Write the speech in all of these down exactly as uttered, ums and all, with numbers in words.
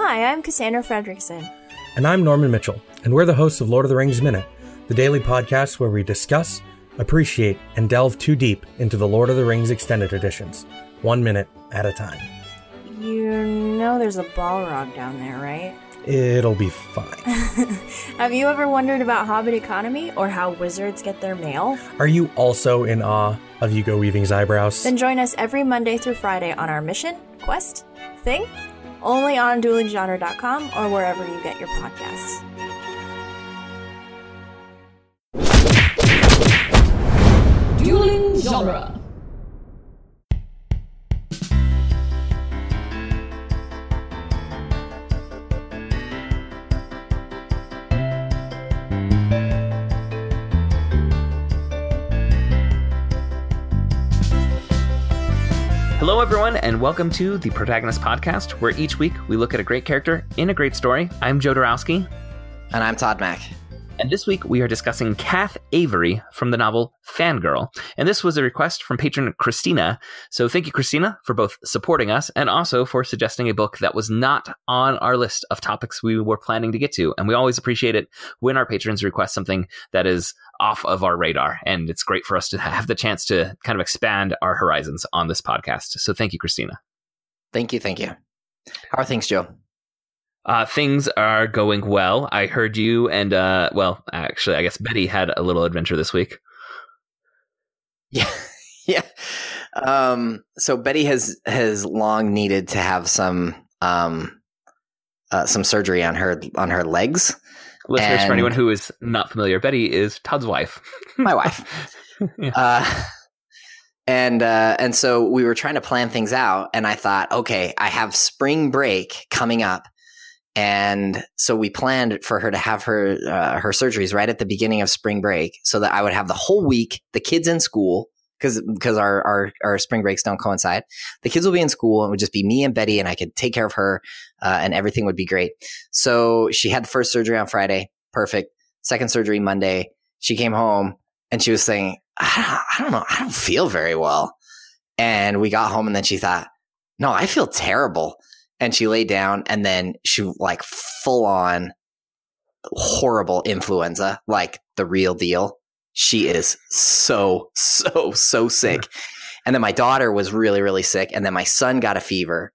Hi, I'm Cassandra Fredrickson. And I'm Norman Mitchell, and we're the hosts of Lord of the Rings Minute, the daily podcast where we discuss, appreciate, and delve too deep into the Lord of the Rings extended editions, one minute at a time. You know there's a Balrog down there, right? It'll be fine. Have you ever wondered about Hobbit economy or how wizards get their mail? Are you also in awe of Hugo Weaving's eyebrows? Then join us every Monday through Friday on our mission, quest, thing, only on dueling genre dot com or wherever you get your podcasts. Dueling Genre. Hello, everyone, and welcome to The Protagonist Podcast, where each week we look at a great character in a great story. I'm Joe Dorowski. And I'm Todd Mack. And this week we are discussing Cath Avery from the novel Fangirl. And this was a request from patron Christina. So thank you, Christina, for both supporting us and also for suggesting a book that was not on our list of topics we were planning to get to. And we always appreciate it when our patrons request something that is off of our radar, and it's great for us to have the chance to kind of expand our horizons on this podcast. So thank you, Christina. Thank you. Thank you. How are things, Joe? Uh, things are going well. I heard you and, uh, well, actually, I guess Betty had a little adventure this week. Yeah. Yeah. Um, so Betty has, has long needed to have some, um, uh, some surgery on her, on her legs. Listeners, and for anyone who is not familiar, Betty is Todd's wife. My wife. Yeah. Uh, and uh, and so we were trying to plan things out, and I thought, okay, I have spring break coming up. And so we planned for her to have her uh, her surgeries right at the beginning of spring break so that I would have the whole week, the kids in school, because because our, our, our spring breaks don't coincide. The kids will be in school, and it would just be me and Betty, and I could take care of her, uh, and everything would be great. So she had the first surgery on Friday. Perfect. Second surgery Monday. She came home, and she was saying, I don't, I don't know. I don't feel very well. And we got home, and then she thought, no, I feel terrible. And she laid down, and then she, like, full-on horrible influenza, like the real deal. She is so, so, so sick. And then my daughter was really, really sick. And then my son got a fever.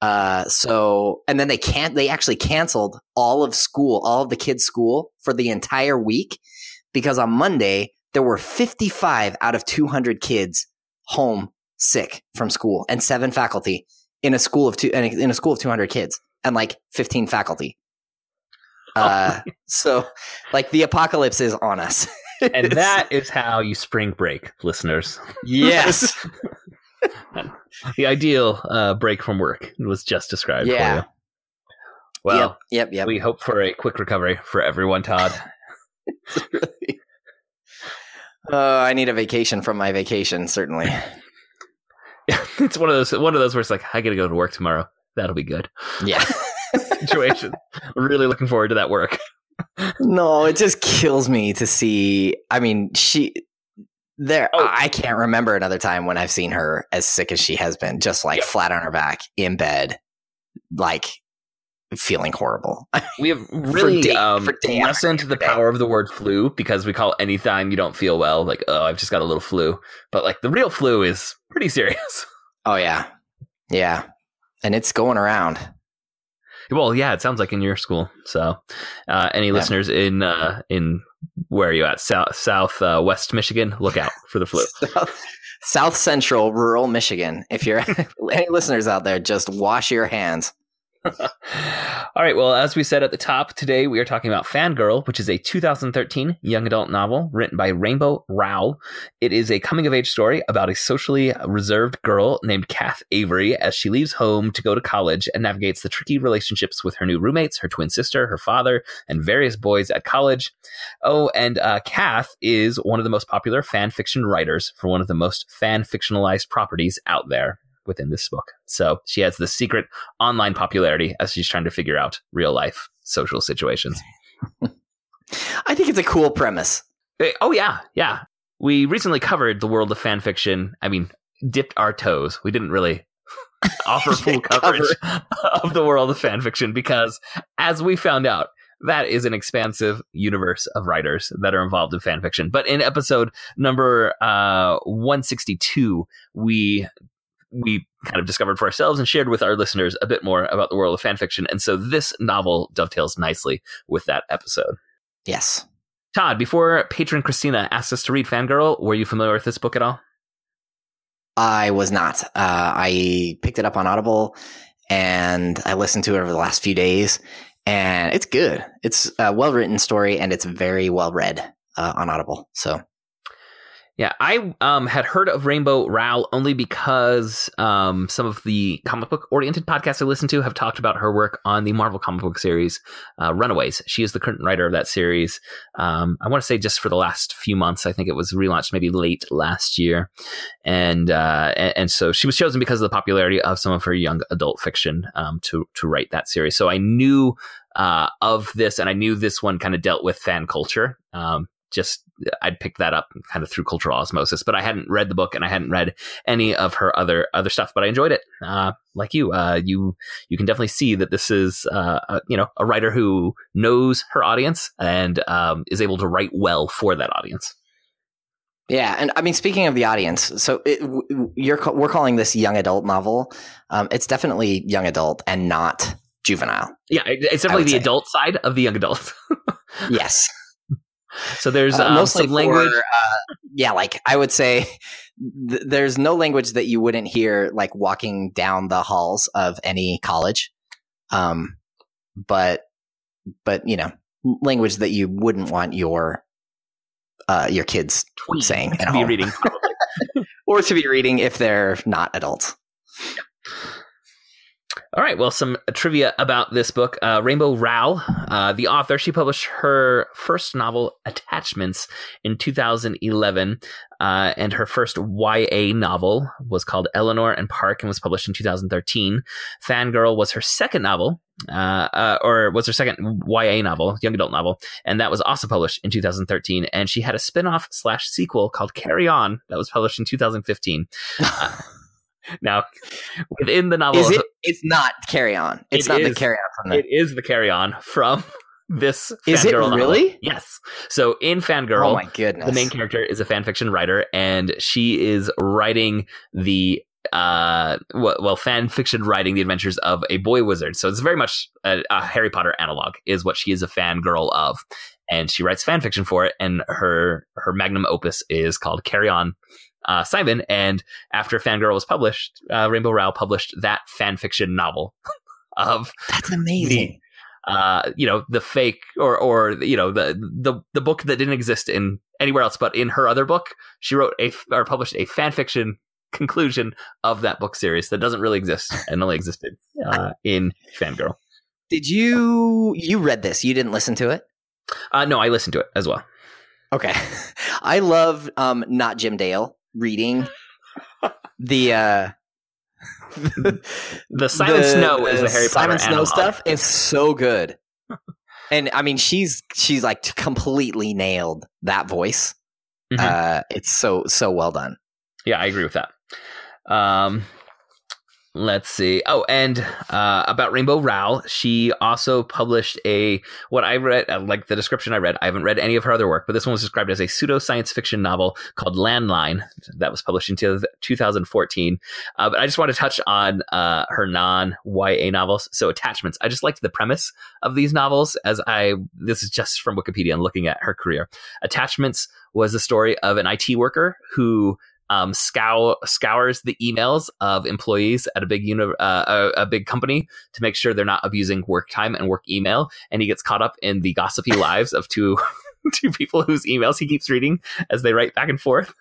Uh, so, and then they can't, they actually canceled all of school, all of the kids' school for the entire week, because on Monday there were fifty-five out of two hundred kids home sick from school, and seven faculty in a school of two, in a school of two hundred kids, and like fifteen faculty. Uh, oh. So like the apocalypse is on us. And that is how you spring break, listeners. Yes. The ideal uh, break from work was just described yeah. for you. Well, yep, yep, yep. We hope for a quick recovery for everyone, Todd. Really... Uh, I need a vacation from my vacation, certainly. Yeah, it's one of those one of those where it's like, I got to go to work tomorrow. That'll be good. Yeah. Situation. Really looking forward to that work. No, it just kills me to see. I mean, she there. Oh. I can't remember another time when I've seen her as sick as she has been, just like yeah. flat on her back in bed, like feeling horrible. We have really day, um, lessened the day. power of the word flu, because we call anytime you don't feel well, like, oh, I've just got a little flu. But like the real flu is pretty serious. Oh, yeah. Yeah. And it's going around. Well, yeah, it sounds like in your school. So uh, any yeah. listeners in uh, in where are you at? South, South uh, West Michigan, look out for the flu. South, South Central, rural Michigan. If you're any listeners out there, just wash your hands. All right. Well, as we said at the top, today we are talking about Fangirl, which is a two thousand thirteen young adult novel written by Rainbow Rowell. It is a coming-of-age story about a socially reserved girl named Cath Avery as she leaves home to go to college and navigates the tricky relationships with her new roommates, her twin sister, her father, and various boys at college. Oh, and uh, Cath is one of the most popular fan fiction writers for one of the most fan-fictionalized properties out there within this book. So she has the secret online popularity as she's trying to figure out real life social situations. I think it's a cool premise. Oh yeah. Yeah. We recently covered the world of fan fiction. I mean, dipped our toes. We didn't really offer full coverage of the world of fan fiction, because as we found out, that is an expansive universe of writers that are involved in fan fiction. But in episode number uh, one sixty-two, we we kind of discovered for ourselves and shared with our listeners a bit more about the world of fan fiction. And so this novel dovetails nicely with that episode. Yes. Todd, before patron Christina asked us to read Fangirl, were you familiar with this book at all? I was not. Uh, I picked it up on Audible and I listened to it over the last few days. And it's good. It's a well-written story, and it's very well-read uh, on Audible. So, yeah, I um, had heard of Rainbow Rowell only because um, some of the comic book-oriented podcasts I listen to have talked about her work on the Marvel comic book series, uh, Runaways. She is the current writer of that series. Um, I want to say just for the last few months. I think it was relaunched maybe late last year. And uh, and, and so she was chosen because of the popularity of some of her young adult fiction um, to, to write that series. So I knew uh, of this, and I knew this one kind of dealt with fan culture. Um Just I'd picked that up kind of through cultural osmosis, but I hadn't read the book and I hadn't read any of her other other stuff. But I enjoyed it, uh, like you. Uh, you you can definitely see that this is uh, a, you know a writer who knows her audience and um, is able to write well for that audience. Yeah, and I mean, speaking of the audience, so it, you're we're calling this young adult novel. Um, it's definitely young adult and not juvenile. Yeah, it's definitely the say. adult side of the young adult. Yes. So there's uh, um, mostly some language. For, uh, yeah, like I would say th- there's no language that you wouldn't hear like walking down the halls of any college. Um, but but, you know, language that you wouldn't want your uh, your kids Tweet. saying at to home. Be reading, probably. Or to be reading if they're not adults. Yeah. All right. Well, some trivia about this book. Uh, Rainbow Rowell, uh, the author, she published her first novel, Attachments, in two thousand eleven. Uh, and her first Y A novel was called Eleanor and Park and was published in two thousand thirteen. Fangirl was her second novel, uh, uh, or was her second Y A novel, young adult novel, and that was also published in two thousand thirteen. And she had a spinoff slash sequel called Carry On that was published in two thousand fifteen. Uh, Now, within the novel, it, it's not Carry On. It's it not is, the Carry On from the. It is the Carry On from this. Is it really? Novel. Yes. So in Fangirl, oh my goodness, the main character is a fan fiction writer, and she is writing the uh, well, fan fiction writing the adventures of a boy wizard. So it's very much a, a Harry Potter analog, is what she is a fangirl of, and she writes fan fiction for it. And her her magnum opus is called Carry On. Uh, Simon, and after Fangirl was published, uh, Rainbow Rowell published that fan fiction novel of that's amazing. The, uh, you know, the fake or or you know the the the book that didn't exist in anywhere else, but in her other book, she wrote a or published a fan fiction conclusion of that book series that doesn't really exist and only existed uh, in Fangirl. Did you you read this? You didn't listen to it? Uh, no, I listened to it as well. Okay, I love um, not Jim Dale. Reading the uh the, the Simon the, Snow is the Harry Potter Simon Snow analog. Stuff is so good, and I mean she's she's like completely nailed that voice. Mm-hmm. Uh, it's so so well done. Yeah, I agree with that. Um, let's see. Oh, and uh, about Rainbow Rowell, she also published a what I read, like the description I read. I haven't read any of her other work, but this one was described as a pseudo science fiction novel called Landline that was published in two thousand fourteen. Uh, but I just want to touch on uh, her non-Y A novels. So Attachments. I just liked the premise of these novels, as I this is just from Wikipedia and looking at her career. Attachments was the story of an I T worker who. Um, scour, scours the emails of employees at a big uni- uh, a, a big company to make sure they're not abusing work time and work email, and he gets caught up in the gossipy lives of two two people whose emails he keeps reading as they write back and forth.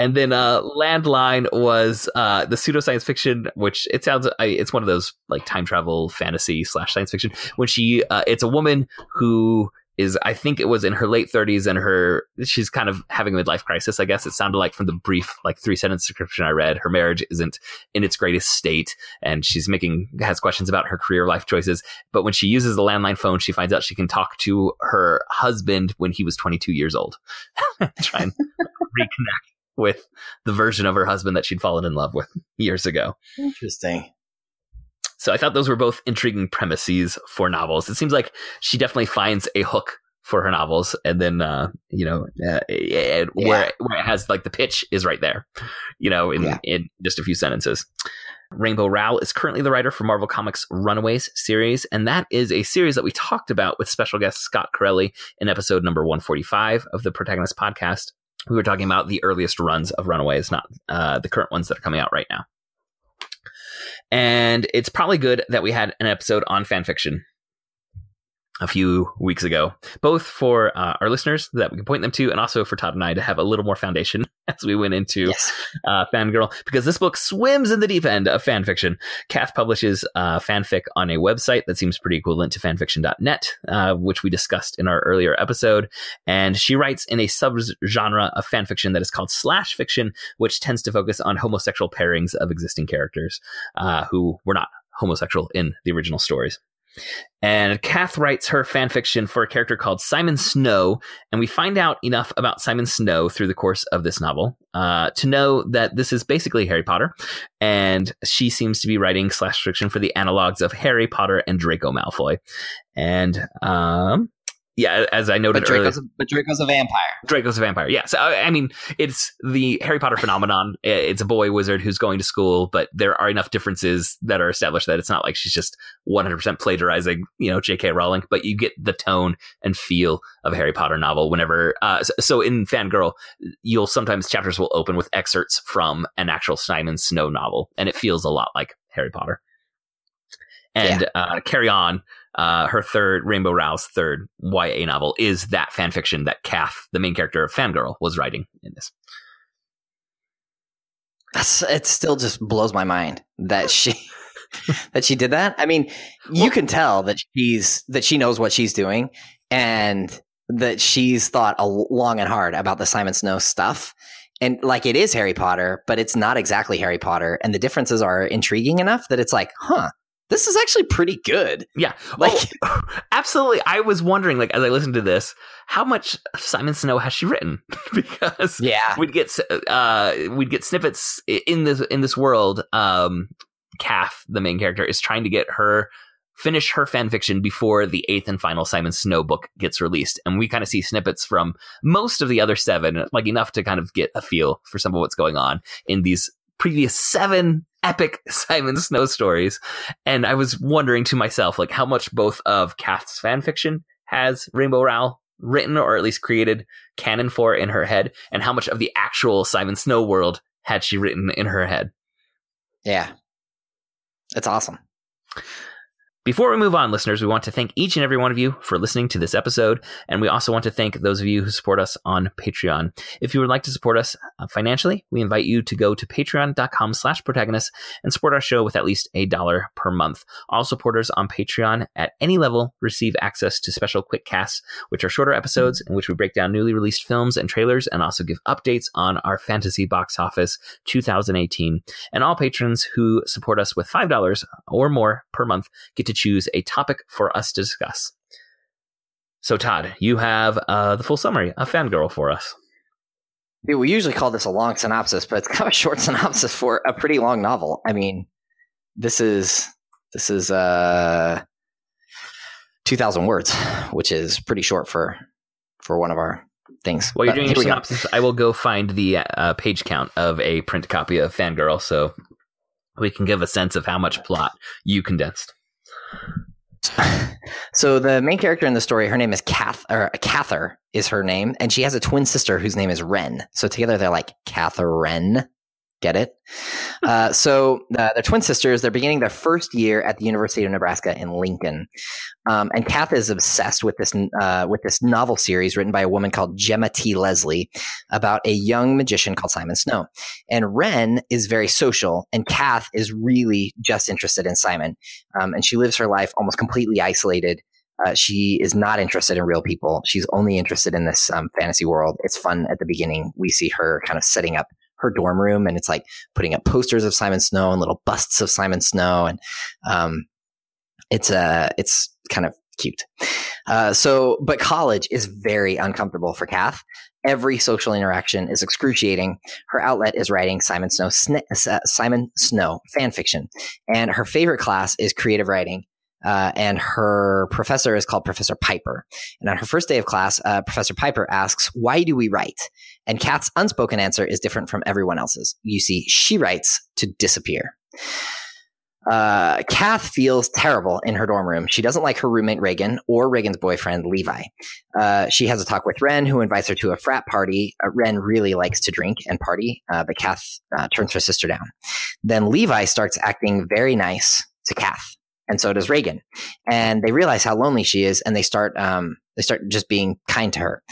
And then uh, Landline was uh, the pseudoscience fiction, which it sounds it's one of those like time travel fantasy slash science fiction. When she uh, it's a woman who. Is I think it was in her late thirties and her she's kind of having a midlife crisis. I guess it sounded like from the brief like three sentence description I read, her marriage isn't in its greatest state, and she's making has questions about her career life choices. But when she uses the landline phone, she finds out she can talk to her husband when he was twenty-two years old. Try and reconnect with the version of her husband that she'd fallen in love with years ago. Interesting. So I thought those were both intriguing premises for novels. It seems like she definitely finds a hook for her novels, and then uh, you know uh, yeah. where where it has, like, the pitch is right there, you know, in, yeah. in just a few sentences. Rainbow Rowell is currently the writer for Marvel Comics' Runaways series, and that is a series that we talked about with special guest Scott Corelli in episode number one forty-five of The Protagonist Podcast. We were talking about the earliest runs of Runaways, not uh, the current ones that are coming out right now. And it's probably good that we had an episode on fanfiction a few weeks ago, both for uh, our listeners that we can point them to, and also for Todd and I to have a little more foundation as we went into yes. uh, Fangirl, because this book swims in the deep end of fanfiction. Cath publishes uh, fanfic on a website that seems pretty equivalent to fanfiction dot net, uh, which we discussed in our earlier episode. And she writes in a subgenre of fanfiction that is called slash fiction, which tends to focus on homosexual pairings of existing characters uh, who were not homosexual in the original stories. And Cath writes her fanfiction for a character called Simon Snow, and we find out enough about Simon Snow through the course of this novel uh, to know that this is basically Harry Potter, and she seems to be writing slash fiction for the analogs of Harry Potter and Draco Malfoy. And um, yeah, as I noted but Draco's, earlier... But Draco's a vampire. Draco's a vampire, yeah. So, I mean, it's the Harry Potter phenomenon. It's a boy wizard who's going to school, but there are enough differences that are established that it's not like she's just one hundred percent plagiarizing, you know, J K Rowling, but you get the tone and feel of a Harry Potter novel whenever... Uh, so, so in Fangirl, you'll sometimes... Chapters will open with excerpts from an actual Simon Snow novel, and it feels a lot like Harry Potter. And yeah. uh, Carry On... Uh, her third, Rainbow Rowell's third Y A novel, is that fanfiction that Cath, the main character of Fangirl, was writing in this. That's, it still just blows my mind that she that she did that. I mean, you well, can tell that she's that she knows what she's doing, and that she's thought a, long and hard about the Simon Snow stuff. And like, it is Harry Potter, but it's not exactly Harry Potter, and the differences are intriguing enough that it's like, huh. This is actually pretty good. Yeah. Like, oh, absolutely. I was wondering, like, as I listened to this, how much Simon Snow has she written? Because yeah. we'd get uh, we'd get snippets in this in this world. Um, Cath, the main character, is trying to get her finish her fan fiction before the eighth and final Simon Snow book gets released, and we kind of see snippets from most of the other seven, like enough to kind of get a feel for some of what's going on in these previous seven epic Simon Snow stories. And I was wondering to myself, like, how much both of Cath's fanfiction has Rainbow Rowell written, or at least created canon for in her head, and how much of the actual Simon Snow world had she written in her head. Yeah. That's awesome. Before we move on, listeners, we want to thank each and every one of you for listening to this episode, and we also want to thank those of you who support us on Patreon. If you would like to support us financially, we invite you to go to patreon.com slash protagonist and support our show with at least a dollar per month. All supporters on Patreon at any level receive access to special quick casts, which are shorter episodes in which we break down newly released films and trailers, and also give updates on our fantasy box office two thousand eighteen. And all patrons who support us with five dollars or more per month get to choose a topic for us to discuss. So, Todd, you have uh, the full summary of Fangirl for us. Yeah, we usually call this a long synopsis, but it's kind of a short synopsis for a pretty long novel. I mean, this is this is uh, two thousand words, which is pretty short for for one of our things. While you're doing your synopsis, I will go find the uh, page count of a print copy of Fangirl, so we can give a sense of how much plot you condensed. So the main character in the story, her name is Cath, or Cather is her name, and she has a twin sister whose name is Wren. So together they're like Catherine. Get it? Uh, so uh, they're twin sisters. They're beginning their first year at the University of Nebraska in Lincoln, um, and Cath is obsessed with this uh, with this novel series written by a woman called Gemma T. Leslie about a young magician called Simon Snow. And Wren is very social, and Cath is really just interested in Simon, um, and she lives her life almost completely isolated. Uh, she is not interested in real people. She's only interested in this um, fantasy world. It's fun at the beginning. We see her kind of setting up her dorm room, and it's like putting up posters of Simon Snow and little busts of Simon Snow, and um, it's uh, it's kind of cute. Uh, so, but college is very uncomfortable for Cath. Every social interaction is excruciating. Her outlet is writing Simon Snow, sn- uh, Simon Snow fan fiction, and her favorite class is creative writing. Uh, and her professor is called Professor Piper. And on her first day of class, uh, Professor Piper asks, "Why do we write?" And Kath's unspoken answer is different from everyone else's. You see, she writes to disappear. Uh, Cath feels terrible in her dorm room. She doesn't like her roommate Reagan or Reagan's boyfriend Levi. Uh, she has a talk with Wren, who invites her to a frat party. Uh, Wren really likes to drink and party, uh, but Cath uh, turns her sister down. Then Levi starts acting very nice to Cath, and so does Reagan. And they realize how lonely she is, and they start um, they start just being kind to her.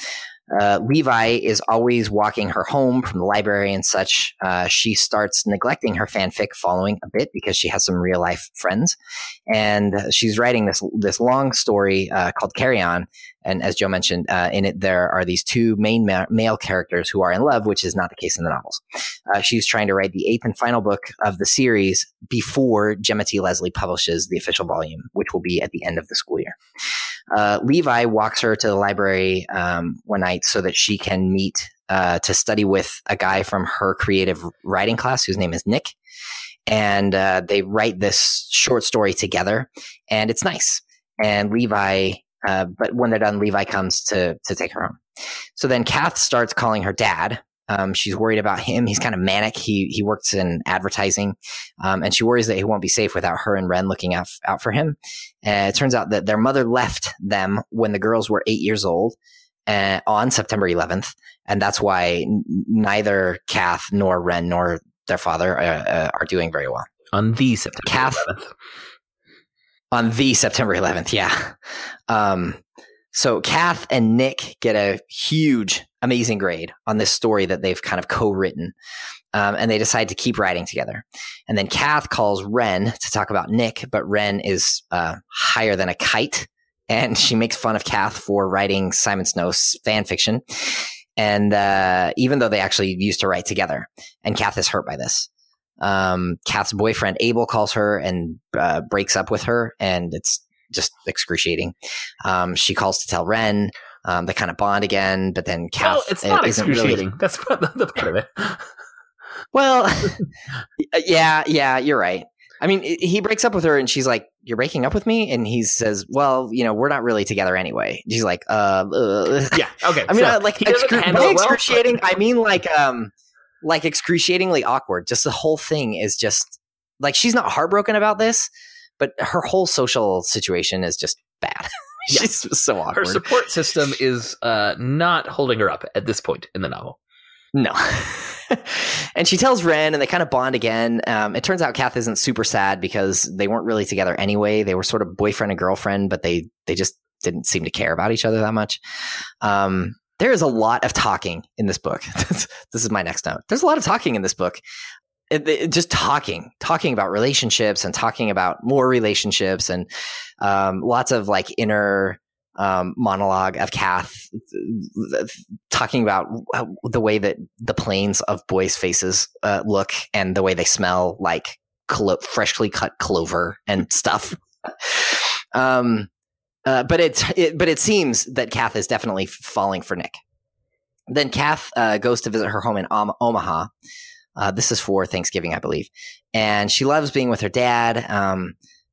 Uh, Levi is always walking her home from the library and such. Uh, she starts neglecting her fanfic following a bit because she has some real life friends, and she's writing this this long story uh, called Carry On. And as Joe mentioned, uh, in it there are these two main ma- male characters who are in love, which is not the case in the novels. Uh, she's trying to write the eighth and final book of the series before Gemma T. Leslie publishes the official volume, which will be at the end of the school year. Uh, Levi walks her to the library um, one night so that she can meet uh, to study with a guy from her creative writing class whose name is Nick. And uh, they write this short story together, and it's nice. And Levi, uh, but when they're done, Levi comes to to take her home. So then Cath starts calling her dad. Um, she's worried about him. He's kind of manic. He he works in advertising, um, and she worries that he won't be safe without her and Wren looking out, out for him. Uh, it turns out that their mother left them when the girls were eight years old uh, on September eleventh, and that's why n- neither Cath nor Wren nor their father uh, uh, are doing very well. On the September Cath, eleventh. On the September eleventh, yeah. Um, so Cath and Nick get a huge... amazing grade on this story that they've kind of co-written. Um, and they decide to keep writing together. And then Cath calls Wren to talk about Nick, but Wren is uh, higher than a kite. And she makes fun of Cath for writing Simon Snow's fan fiction. And uh, even though they actually used to write together, and Cath is hurt by this. Um, Cath's boyfriend Abel calls her and uh, breaks up with her. And it's just excruciating. Um, she calls to tell Wren. Um, they kind of bond again, but then Cath well, it's not isn't excruciating. Really... That's part, the part of it. Well, yeah, yeah, you're right. I mean, he breaks up with her, and she's like, "You're breaking up with me?" And he says, "Well, you know, we're not really together anyway." She's like, "Uh, uh. yeah, okay." I mean, so I, like excru- well, excruciating. But... I mean, like, um, like excruciatingly awkward. Just the whole thing is just like she's not heartbroken about this, but her whole social situation is just bad. Yes. She's so awkward. Her support system is uh, not holding her up at this point in the novel. No. And she tells Wren, and they kind of bond again. Um, it turns out Cath isn't super sad because they weren't really together anyway. They were sort of boyfriend and girlfriend, but they, they just didn't seem to care about each other that much. Um, there is a lot of talking in this book. This is my next note. There's a lot of talking in this book. It, it, just talking, talking about relationships and talking about more relationships and um, lots of like inner um, monologue of Cath th- th- talking about w- the way that the planes of boys' faces uh, look and the way they smell like clo- freshly cut clover and stuff. um, uh, but it's, it, but it seems that Cath is definitely falling for Nick. Then Cath uh, goes to visit her home in Om- Omaha. Uh, this is for Thanksgiving, I believe. And she loves being with her dad. Um,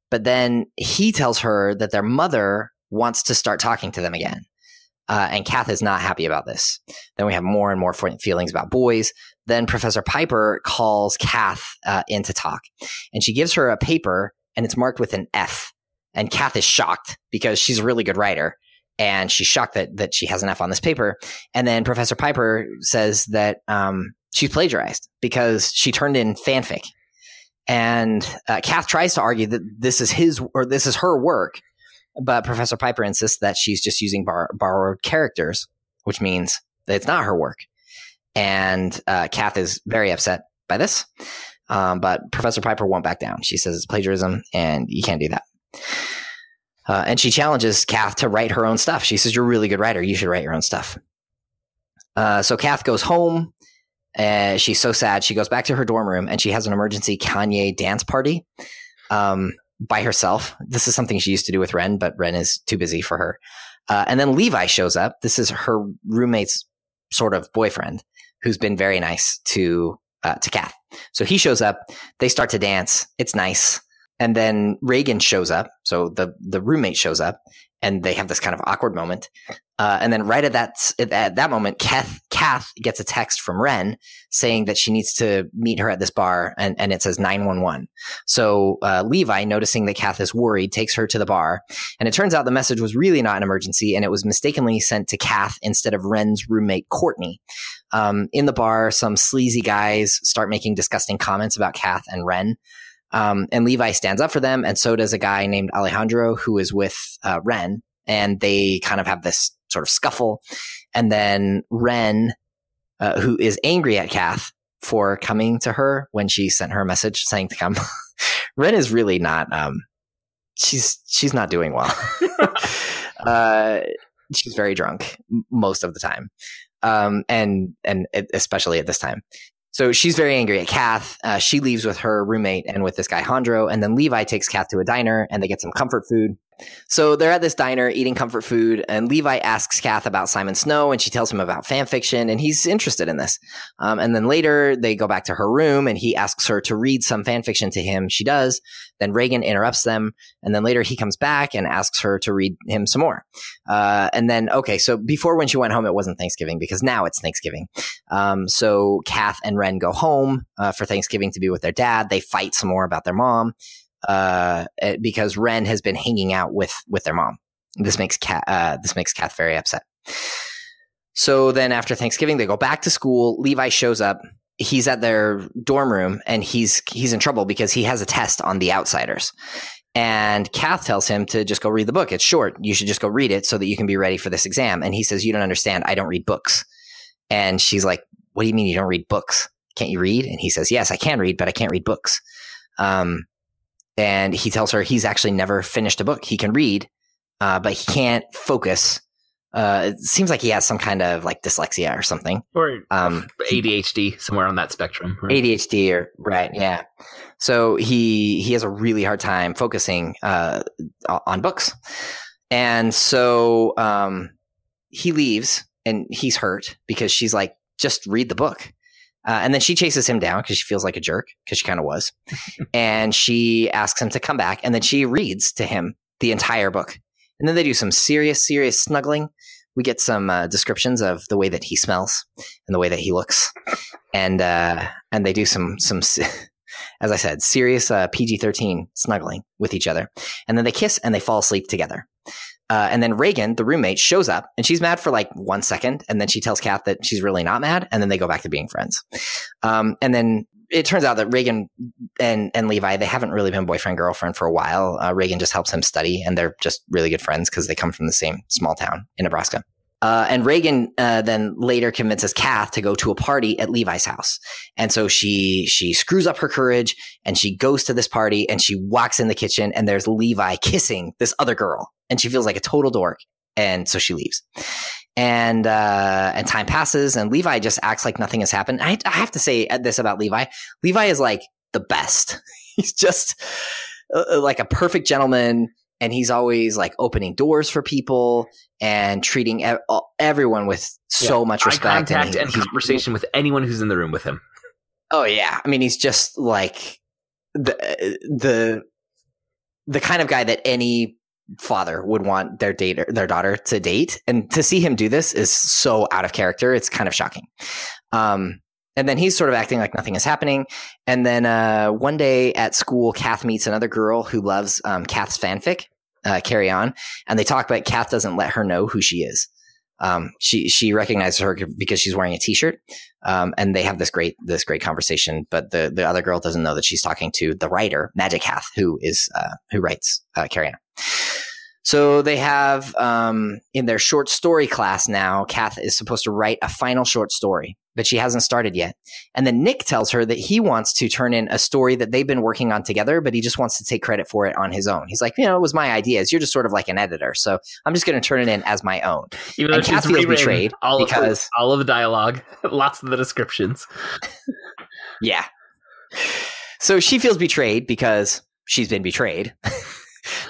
but then he tells her that their mother wants to start talking to them again. Uh, and Cath is not happy about this. Then we have more and more feelings about boys. Then Professor Piper calls Cath uh, in to talk. And she gives her a paper, and it's marked with an F. And Cath is shocked because she's a really good writer. And she's shocked that that she has an F on this paper. And then Professor Piper says that... Um, She's plagiarized because she turned in fanfic, and uh, Cath tries to argue that this is his or this is her work, but Professor Piper insists that she's just using bar- borrowed characters, which means that it's not her work. And uh, Cath is very upset by this, um, but Professor Piper won't back down. She says it's plagiarism, and you can't do that. Uh, and she challenges Cath to write her own stuff. She says, "You're a really good writer. You should write your own stuff." Uh, so Cath goes home. Uh, she's so sad. She goes back to her dorm room, and she has an emergency Kanye dance party um, by herself. This is something she used to do with Wren, but Wren is too busy for her. Uh, and then Levi shows up. This is her roommate's sort of boyfriend who's been very nice to uh, to Cath. So he shows up. They start to dance. It's nice. And then Reagan shows up. So the the roommate shows up, and they have this kind of awkward moment. Uh, and then right at that at that moment, Cath Cath gets a text from Wren saying that she needs to meet her at this bar, and, and it says nine one one. So uh, Levi, noticing that Cath is worried, takes her to the bar. And it turns out the message was really not an emergency, and it was mistakenly sent to Cath instead of Wren's roommate, Courtney. Um, in the bar, some sleazy guys start making disgusting comments about Cath and Wren. Um, and Levi stands up for them, and so does a guy named Alejandro, who is with uh, Wren, and they kind of have this sort of scuffle. And then Wren, uh, who is angry at Cath for coming to her when she sent her a message saying to come, Wren is really not um, – she's she's not doing well. uh, she's very drunk most of the time, um, and and especially at this time. So she's very angry at Cath. Uh, she leaves with her roommate and with this guy, Hondro. And then Levi takes Cath to a diner, and they get some comfort food. So they're at this diner eating comfort food. And Levi asks Cath about Simon Snow, and she tells him about fan fiction. And he's interested in this. Um, and then later they go back to her room, and he asks her to read some fan fiction to him. She does. Then Reagan interrupts them. And then later he comes back and asks her to read him some more. Uh, and then, okay, so before when she went home, it wasn't Thanksgiving, because now it's Thanksgiving. Um, so Cath and Wren go home uh, for Thanksgiving to be with their dad. They fight some more about their mom uh, because Wren has been hanging out with with their mom. This makes Cath, uh, this makes Cath very upset. So then after Thanksgiving, they go back to school. Levi shows up. He's at their dorm room, and he's he's in trouble because he has a test on The Outsiders. And Cath tells him to just go read the book. It's short. You should just go read it so that you can be ready for this exam. And he says, "You don't understand. I don't read books." And she's like, "What do you mean you don't read books? Can't you read?" And he says, "Yes, I can read, but I can't read books." Um, and he tells her he's actually never finished a book. He can read, uh, but he can't focus. Uh, it seems like he has some kind of like dyslexia or something. Or um, A D H D, somewhere on that spectrum. Right? A D H D, or right, yeah. So he he has a really hard time focusing uh, on books. And so um, he leaves, and he's hurt because she's like, "Just read the book." Uh, and then she chases him down because she feels like a jerk, because she kind of was. And she asks him to come back, and then she reads to him the entire book. And then they do some serious, serious snuggling. We get some uh, descriptions of the way that he smells and the way that he looks. And uh, and they do some, some as I said, serious uh, P G thirteen snuggling with each other. And then they kiss, and they fall asleep together. Uh, and then Reagan, the roommate, shows up, and she's mad for like one second. And then she tells Cath that she's really not mad. And then they go back to being friends. Um, and then it turns out that Reagan and, and Levi, they haven't really been boyfriend, girlfriend for a while. Uh, Reagan just helps him study, and they're just really good friends because they come from the same small town in Nebraska. Uh, and Reagan uh, then later convinces Cath to go to a party at Levi's house. And so she she screws up her courage, and she goes to this party, and she walks in the kitchen, and there's Levi kissing this other girl. And she feels like a total dork. And so she leaves. And uh, and time passes, and Levi just acts like nothing has happened. I, I have to say this about Levi. Levi is like the best. He's just uh, like a perfect gentleman. And he's always like opening doors for people and treating ev- everyone with so yeah, much respect. Eye contact and, he, and he, conversation he, with anyone who's in the room with him. Oh yeah, I mean he's just like the the the kind of guy that any father would want their date their daughter to date. And to see him do this is so out of character. It's kind of shocking. Um, And then he's sort of acting like nothing is happening. And then uh, one day at school, Cath meets another girl who loves um, Cath's fanfic, uh, Carry On. And they talk about Cath doesn't let her know who she is. Um, she she recognizes her because she's wearing a T-shirt. Um, and they have this great this great conversation. But the, the other girl doesn't know that she's talking to the writer, Magic Cath, who is uh, who writes uh, Carry On. So they have um, in their short story class now, Cath is supposed to write a final short story, but she hasn't started yet. And then Nick tells her that he wants to turn in a story that they've been working on together, but he just wants to take credit for it on his own. He's like, you know, it was my ideas. You're just sort of like an editor. So I'm just going to turn it in as my own. Even though and she's Kathy is betrayed all of, because, all of the dialogue, lots of the descriptions. Yeah. So she feels betrayed because she's been betrayed.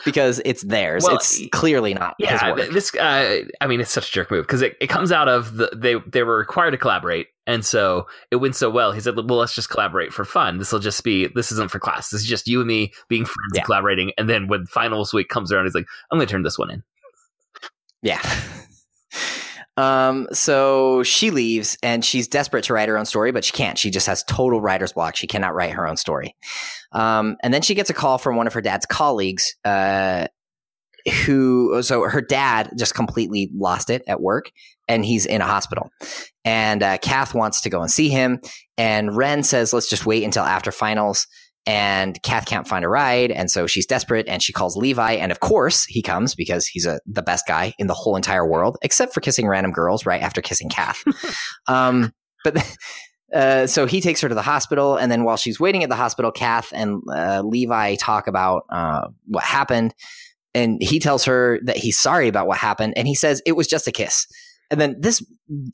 because it's theirs. Well, it's clearly not yeah, his work. This, uh, I mean, it's such a jerk move because it, it comes out of the, they, they were required to collaborate. And so it went so well. He said, well, let's just collaborate for fun. This will just be, this isn't for class. This is just you and me being friends yeah. and collaborating. And then when finals week comes around, he's like, I'm going to turn this one in. Yeah. Um, so she leaves and she's desperate to write her own story, but she can't. She just has total writer's block. She cannot write her own story. Um, and then she gets a call from one of her dad's colleagues, uh, who, so her dad just completely lost it at work and he's in a hospital, and, uh, Cath wants to go and see him. And Wren says, let's just wait until after finals. And Cath can't find a ride, and so she's desperate, and she calls Levi, and of course he comes because he's a, the best guy in the whole entire world, except for kissing random girls right after kissing Cath. um, but uh, so he takes her to the hospital, and then while she's waiting at the hospital, Cath and uh, Levi talk about uh, what happened, and he tells her that he's sorry about what happened, and he says it was just a kiss. And then this,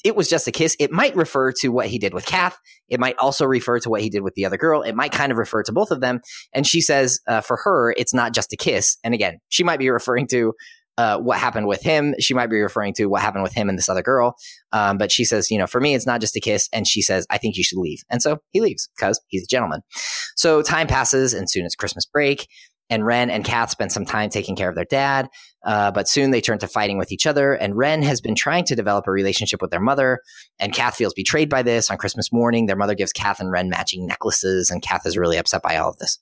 it was just a kiss. It might refer to what he did with Cath. It might also refer to what he did with the other girl. It might kind of refer to both of them. And she says, uh, for her, it's not just a kiss. And again, she might be referring to uh, what happened with him. She might be referring to what happened with him and this other girl. Um, but she says, you know, for me, it's not just a kiss. And she says, I think you should leave. And so he leaves because he's a gentleman. So time passes, and soon it's Christmas break. And Wren and Cath spend some time taking care of their dad, uh, but soon they turn to fighting with each other. And Wren has been trying to develop a relationship with their mother, and Cath feels betrayed by this. On Christmas morning, their mother gives Cath and Wren matching necklaces, and Cath is really upset by all of this.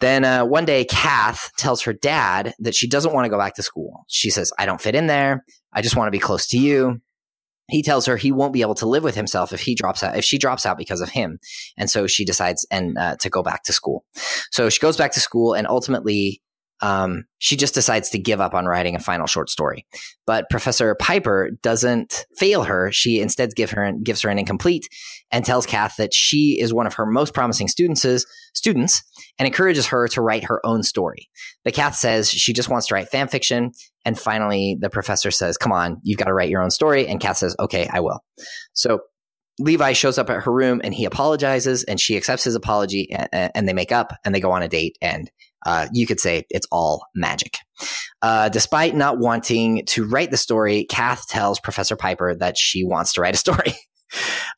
Then uh, one day, Cath tells her dad that she doesn't want to go back to school. She says, I don't fit in there. I just want to be close to you. He tells her he won't be able to live with himself if he drops out, if she drops out because of him. And so she decides and uh, to go back to school. So she goes back to school, and ultimately um, she just decides to give up on writing a final short story. But Professor Piper doesn't fail her. She instead give her, gives her an incomplete and tells Cath that she is one of her most promising students, students and encourages her to write her own story. But Cath says she just wants to write fan fiction. And finally, the professor says, come on, you've got to write your own story. And Cath says, okay, I will. So Levi shows up at her room, and he apologizes, and she accepts his apology, and, and they make up, and they go on a date. And uh, you could say it's all magic. Uh, despite not wanting to write the story, Cath tells Professor Piper that she wants to write a story,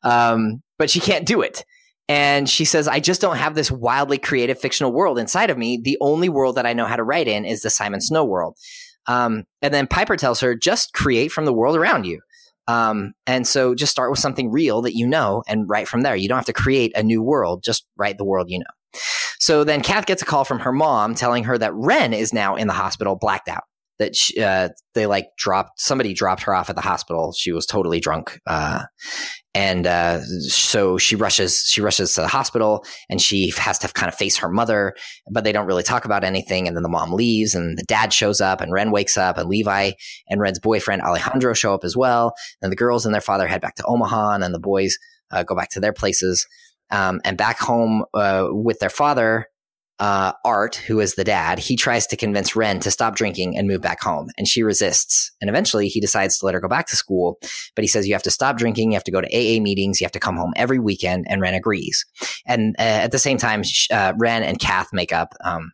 um, but she can't do it. And she says, I just don't have this wildly creative fictional world inside of me. The only world that I know how to write in is the Simon Snow world. Um, and then Piper tells her, just create from the world around you. Um, and so just start with something real that you know and write from there. You don't have to create a new world, just write the world you know. So then Cath gets a call from her mom telling her that Wren is now in the hospital, blacked out, that she, uh, they like dropped, somebody dropped her off at the hospital. She was totally drunk. Uh, and uh, so she rushes, she rushes to the hospital, and she has to kind of face her mother, but they don't really talk about anything. And then the mom leaves, and the dad shows up, and Wren wakes up, and Levi and Wren's boyfriend Alejandro show up as well. And the girls and their father head back to Omaha, and then the boys uh, go back to their places. Um, and back home uh, with their father, Uh, Art, who is the dad, he tries to convince Wren to stop drinking and move back home, and she resists. And eventually he decides to let her go back to school, but he says, you have to stop drinking. You have to go to A A meetings. You have to come home every weekend. And Wren agrees. And uh, at the same time, uh, Wren and Cath make up. Um,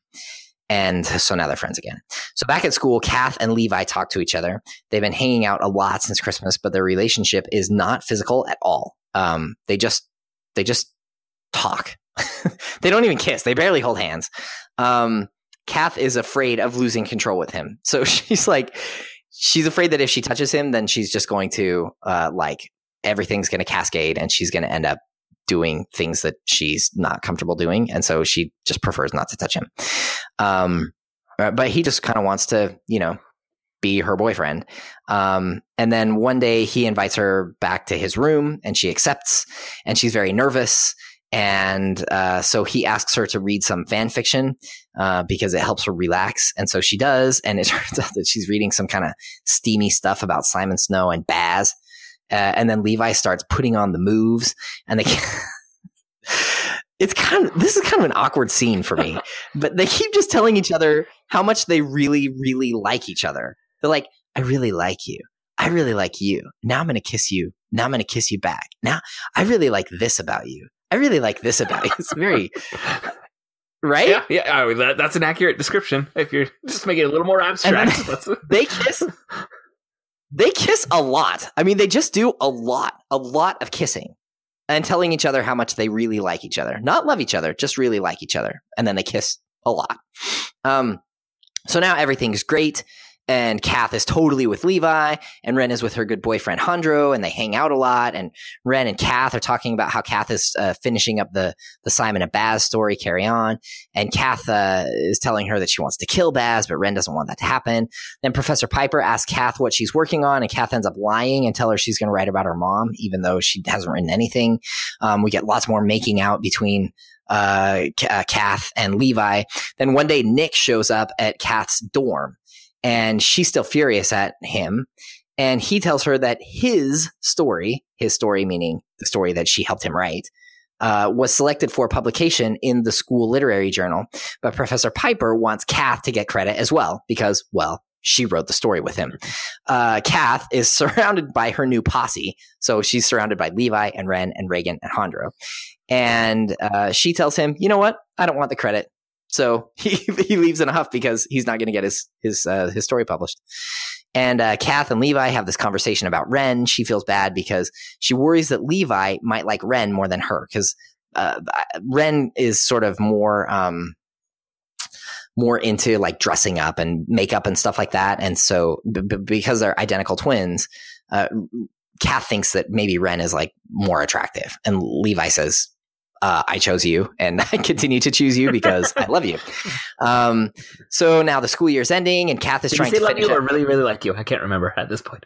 and so now they're friends again. So back at school, Cath and Levi talk to each other. They've been hanging out a lot since Christmas, but their relationship is not physical at all. Um, they just, they just talk. They don't even kiss. They barely hold hands. Um, Cath is afraid of losing control with him. So she's like, she's afraid that if she touches him, then she's just going to uh, like everything's going to cascade, and she's going to end up doing things that she's not comfortable doing. And so she just prefers not to touch him. Um, but he just kind of wants to, you know, be her boyfriend. Um, and then one day he invites her back to his room, and she accepts, and she's very nervous. And uh, so he asks her to read some fan fiction uh, because it helps her relax. And so she does. And it turns out that she's reading some kind of steamy stuff about Simon Snow and Baz. Uh, and then Levi starts putting on the moves. And they it's kind of this is kind of an awkward scene for me. But they keep just telling each other how much they really, really like each other. They're like, I really like you. I really like you. Now I'm going to kiss you. Now I'm going to kiss you back. Now I really like this about you. I really like this about it. It's very Right? Yeah, yeah. I mean, that, that's an accurate description. If you're just making it a little more abstract, that's... they kiss. They kiss a lot. I mean, they just do a lot, a lot of kissing, and telling each other how much they really like each other, not love each other, just really like each other, and then they kiss a lot. Um, so now everything's great, and Cath is totally with Levi, and Wren is with her good boyfriend Hondro, and they hang out a lot. And Wren and Cath are talking about how Cath is uh, finishing up the the Simon and Baz story, Carry On. And Cath uh, is telling her that she wants to kill Baz, but Wren doesn't want that to happen. Then Professor Piper asks Cath what she's working on, and Cath ends up lying and tells her she's going to write about her mom, even though she hasn't written anything. Um, we get lots more making out between uh, uh, Cath and Levi. Then one day Nick shows up at Cath's dorm. And she's still furious at him. And he tells her that his story, his story meaning the story that she helped him write, uh, was selected for publication in the school literary journal. But Professor Piper wants Cath to get credit as well because, well, she wrote the story with him. Uh, Cath is surrounded by her new posse. So she's surrounded by Levi and Wren and Reagan and Hondro. And uh, she tells him, you know what? I don't want the credit. So he he leaves in a huff because he's not going to get his his uh, his story published. And uh, Cath and Levi have this conversation about Wren. She feels bad because she worries that Levi might like Wren more than her because uh, Wren is sort of more um, more into like dressing up and makeup and stuff like that. And so b- b- because they're identical twins, uh, Cath thinks that maybe Wren is like more attractive, and Levi says, Uh, I chose you and I continue to choose you because I love you. Um, so now the school year's ending and Cath is Did trying to love finish you or really, really like you. I can't remember at this point.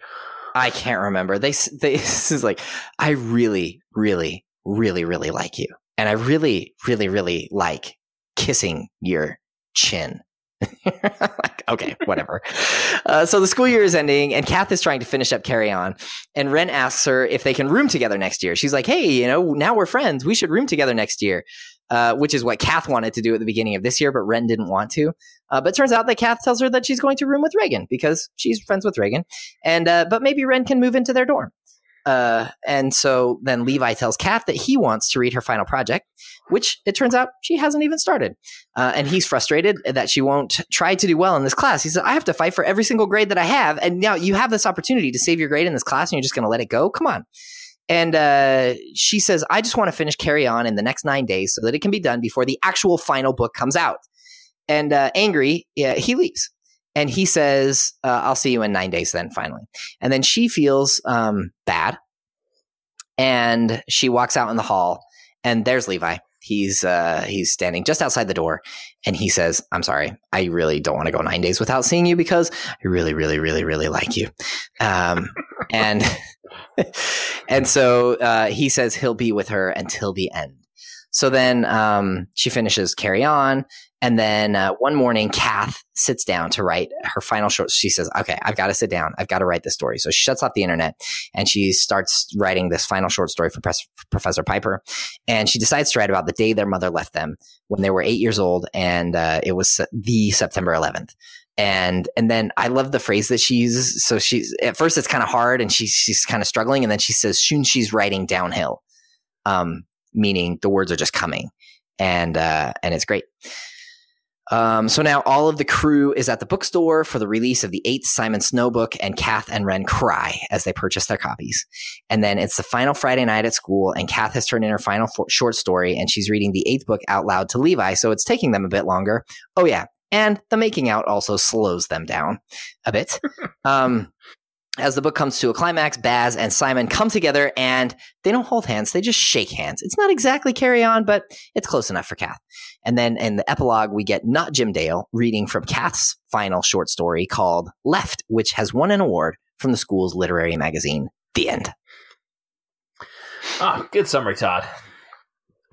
I can't remember. They, they, this is like, I really, really, really, really like you. And I really, really, really like kissing your chin. Like, okay, whatever. Uh, so the school year is ending and Cath is trying to finish up Carry On. And Wren asks her if they can room together next year. She's like, hey, you know, now we're friends. We should room together next year, uh, which is what Cath wanted to do at the beginning of this year, but Wren didn't want to. Uh, but it turns out that Cath tells her that she's going to room with Reagan because she's friends with Reagan. And uh, but maybe Wren can move into their dorm. Uh, and so then Levi tells Cath that he wants to read her final project, which it turns out she hasn't even started. Uh, and he's frustrated that she won't try to do well in this class. He said, I have to fight for every single grade that I have. And now you have this opportunity to save your grade in this class and you're just going to let it go. Come on. And uh, she says, I just want to finish Carry On in the next nine days so that it can be done before the actual final book comes out. And uh, angry, yeah, he leaves. And he says, uh, I'll see you in nine days then, finally. And then she feels um, bad. And she walks out in the hall. And there's Levi. He's uh, he's standing just outside the door. And he says, I'm sorry. I really don't want to go nine days without seeing you because I really, really, really, really like you. Um, and and so uh, he says he'll be with her until the end. So then um, she finishes Carry On. And then uh, one morning, Cath sits down to write her final short. She says, okay, I've got to sit down. I've got to write this story. So she shuts off the internet and she starts writing this final short story for, Pres- for Professor Piper. And she decides to write about the day their mother left them when they were eight years old. And uh, it was the September eleventh. And and then I love the phrase that she uses. So she's at first it's kind of hard and she's, she's kind of struggling. And then she says, soon she's writing downhill, um, meaning the words are just coming. And uh, and it's great. Um, so now all of the crew is at the bookstore for the release of the eighth Simon Snow book, and Cath and Wren cry as they purchase their copies. And then it's the final Friday night at school, and Cath has turned in her final for- short story, and she's reading the eighth book out loud to Levi, so it's taking them a bit longer. Oh yeah, and the making out also slows them down a bit. Um, as the book comes to a climax, Baz and Simon come together, and they don't hold hands, they just shake hands. It's not exactly Carry On, but it's close enough for Cath. And then in the epilogue, we get not Jim Dale reading from Cath's final short story called Left, which has won an award from the school's literary magazine. The end. Ah, oh, good summary, Todd.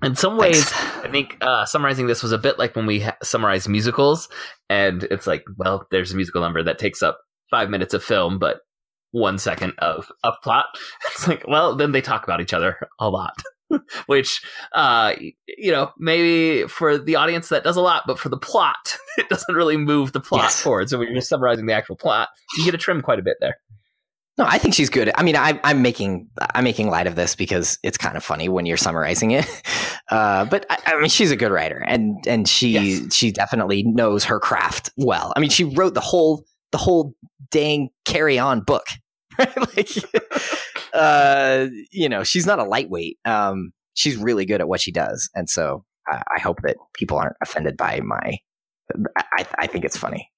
In some ways, Thanks. I think uh, summarizing this was a bit like when we ha- summarize musicals. And it's like, well, there's a musical number that takes up five minutes of film, but one second of, of plot. It's like, well, then they talk about each other a lot. Which, uh, you know, maybe for the audience that does a lot, but for the plot, it doesn't really move the plot yes. forward. So when you're just summarizing the actual plot, you get to trim quite a bit there. No, I think she's good. I mean, I, I'm making I'm making light of this because it's kind of funny when you're summarizing it. Uh, but I, I mean, she's a good writer, and and she yes. she definitely knows her craft well. I mean, she wrote the whole the whole dang Carry On book. Right? Like, uh, you know, she's not a lightweight. Um, she's really good at what she does, and so I, I hope that people aren't offended by my. I, I think it's funny.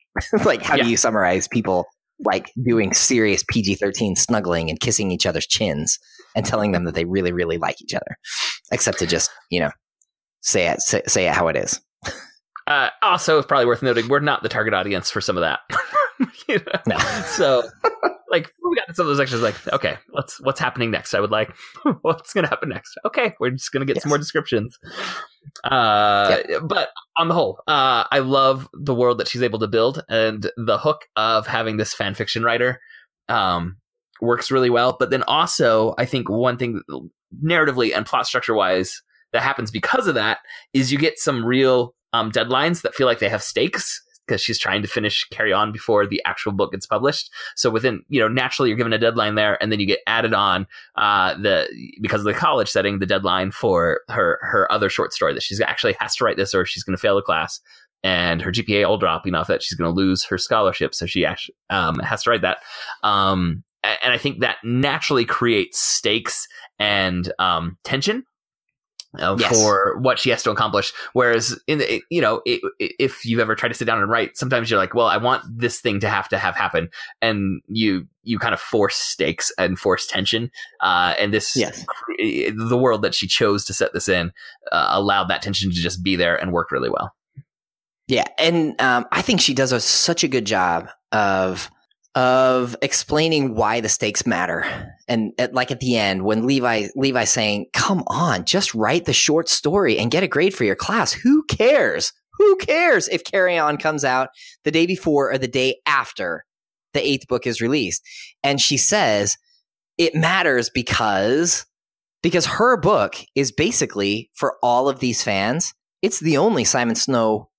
Like, how yeah. do you summarize people? Like doing serious P G thirteen snuggling and kissing each other's chins and telling them that they really, really like each other, except to just, you know, say it, say, say it how it is. Uh, also, it's probably worth noting, we're not the target audience for some of that. You know? No. So like we got some of those extras like, okay, what's, what's happening next? I would like, what's going to happen next? Okay. We're just going to get yes. some more descriptions. Uh, yeah. But on the whole, uh, I love the world that she's able to build, and the hook of having this fan fiction writer um, works really well. But then also, I think one thing narratively and plot structure wise that happens because of that is you get some real um, deadlines that feel like they have stakes, because she's trying to finish Carry On before the actual book gets published. So within, you know, naturally you're given a deadline there, and then you get added on uh, the, because of the college setting, the deadline for her, her other short story that she's actually has to write this, or she's going to fail the class and her G P A will drop enough that she's going to lose her scholarship. So she actually um, has to write that. Um, and I think that naturally creates stakes and um, tension. Uh, yes. For what she has to accomplish. Whereas, in the, you know, it, it, if you've ever tried to sit down and write, sometimes you're like, well, I want this thing to have to have happen. And you you kind of force stakes and force tension. Uh, and this, yes. cr- the world that she chose to set this in uh, allowed that tension to just be there and work really well. Yeah. And um, I think she does a, such a good job of of explaining why the stakes matter. And at, like at the end, when Levi, Levi's saying, come on, just write the short story and get a grade for your class. Who cares? Who cares if Carry On comes out the day before or the day after the eighth book is released? And she says it matters because, because her book is basically, for all of these fans, it's the only Simon Snow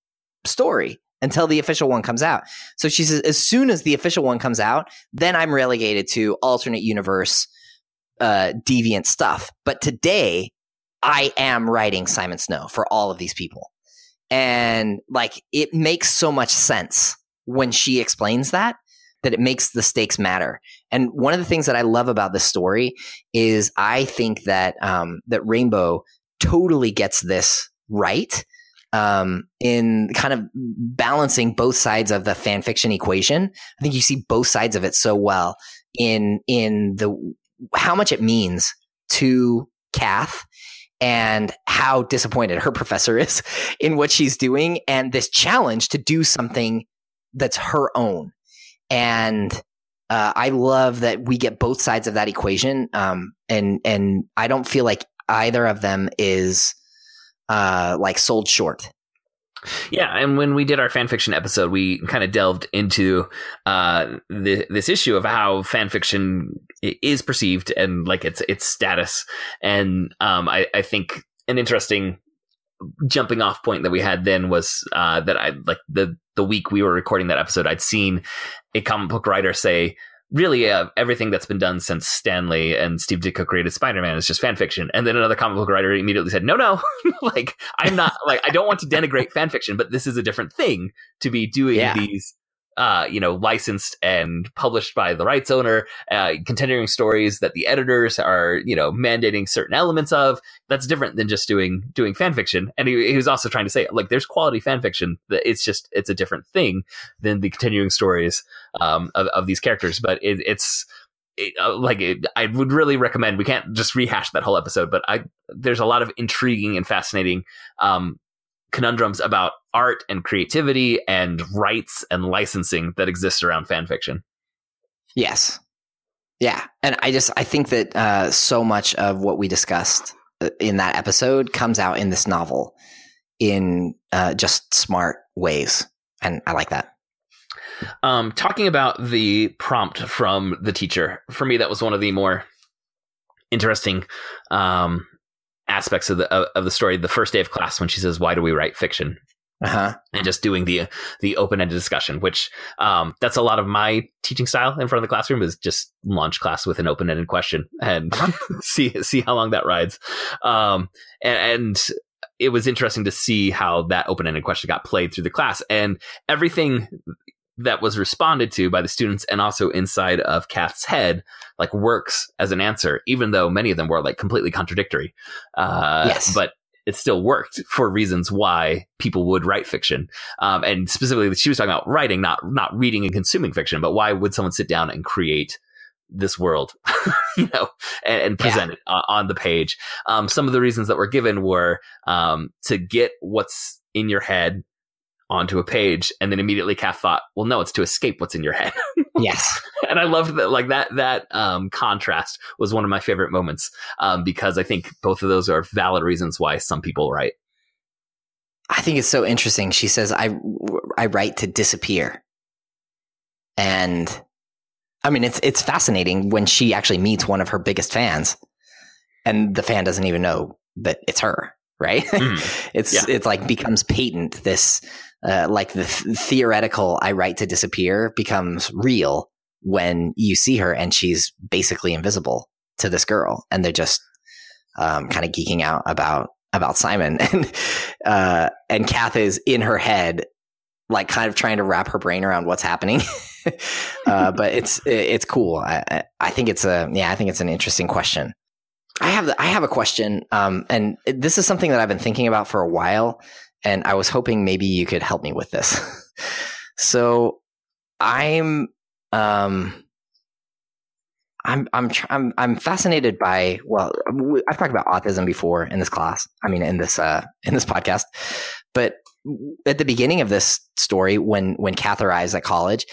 story until the official one comes out. So she says, as soon as the official one comes out, then I'm relegated to alternate universe, uh, deviant stuff. But today, I am writing Simon Snow for all of these people. And like, it makes so much sense when she explains that, that it makes the stakes matter. And one of the things that I love about this story is I think that, um, that Rainbow totally gets this right. Um, in kind of balancing both sides of the fan fiction equation. I think you see both sides of it so well in in the how much it means to Cath and how disappointed her professor is in what she's doing, and this challenge to do something that's her own. And uh, I love that we get both sides of that equation, um, and and I don't feel like either of them is uh like sold short. Yeah, and when we did our fan fiction episode, we kind of delved into uh the, this issue of how fan fiction is perceived and like its its status. And um I, I think an interesting jumping off point that we had then was uh that I like the the week we were recording that episode, I'd seen a comic book writer say, really, uh, everything that's been done since Stan Lee and Steve Ditko created Spider-Man is just fan fiction. And then another comic book writer immediately said, no, no, like, I'm not, like, I don't want to denigrate fan fiction, but this is a different thing to be doing yeah. these, uh, you know, licensed and published by the rights owner, uh, continuing stories that the editors are, you know, mandating certain elements of. That's different than just doing doing fan fiction. And he, he was also trying to say, like, there's quality fan fiction that it's just it's a different thing than the continuing stories um, of, of these characters. But it, it's it, uh, like it, I would really recommend. We can't just rehash that whole episode, but I there's a lot of intriguing and fascinating um, conundrums about art and creativity and rights and licensing that exists around fan fiction. Yes, yeah, and I just I think that uh, so much of what we discussed in that episode comes out in this novel in uh, just smart ways. And I like that. Um, talking about the prompt from the teacher, for me, that was one of the more interesting um, aspects of the, of, of the story. The first day of class, when she says, why do we write fiction? Uh-huh. And just doing the the open-ended discussion, which um, that's a lot of my teaching style in front of the classroom, is just launch class with an open-ended question and see see how long that rides. Um, and, and it was interesting to see how that open-ended question got played through the class, and everything that was responded to by the students and also inside of Cath's head, like, works as an answer, even though many of them were, like, completely contradictory. Uh, yes. But it still worked for reasons why people would write fiction. Um, and specifically, she was talking about writing, not not reading and consuming fiction, but why would someone sit down and create this world, you know, and, and present yeah. it on, on the page. Um, some of the reasons that were given were um, to get what's in your head onto a page, and then immediately Cath thought, well, no, it's to escape what's in your head. Yes. And I loved that, like, that that um contrast was one of my favorite moments, um because I think both of those are valid reasons why some people write. I think it's so interesting. She says, I I write to disappear. And I mean, it's it's fascinating when she actually meets one of her biggest fans, and the fan doesn't even know that it's her, right? Mm. it's yeah. It's like becomes patent, this Uh, like the th- theoretical I write to disappear becomes real when you see her, and she's basically invisible to this girl, and they're just um, kind of geeking out about about Simon, and uh, and Cath is in her head, like, kind of trying to wrap her brain around what's happening. uh, but it's it's cool. I, I think it's a yeah I think it's an interesting question. I have the, I have a question, um, and this is something that I've been thinking about for a while. And I was hoping maybe you could help me with this. So I'm, um, I'm, I'm, tr- I'm, I'm fascinated by, well, I've talked about autism before in this class. I mean, in this, uh, in this podcast, but at the beginning of this story, when, when Cath arrives at college,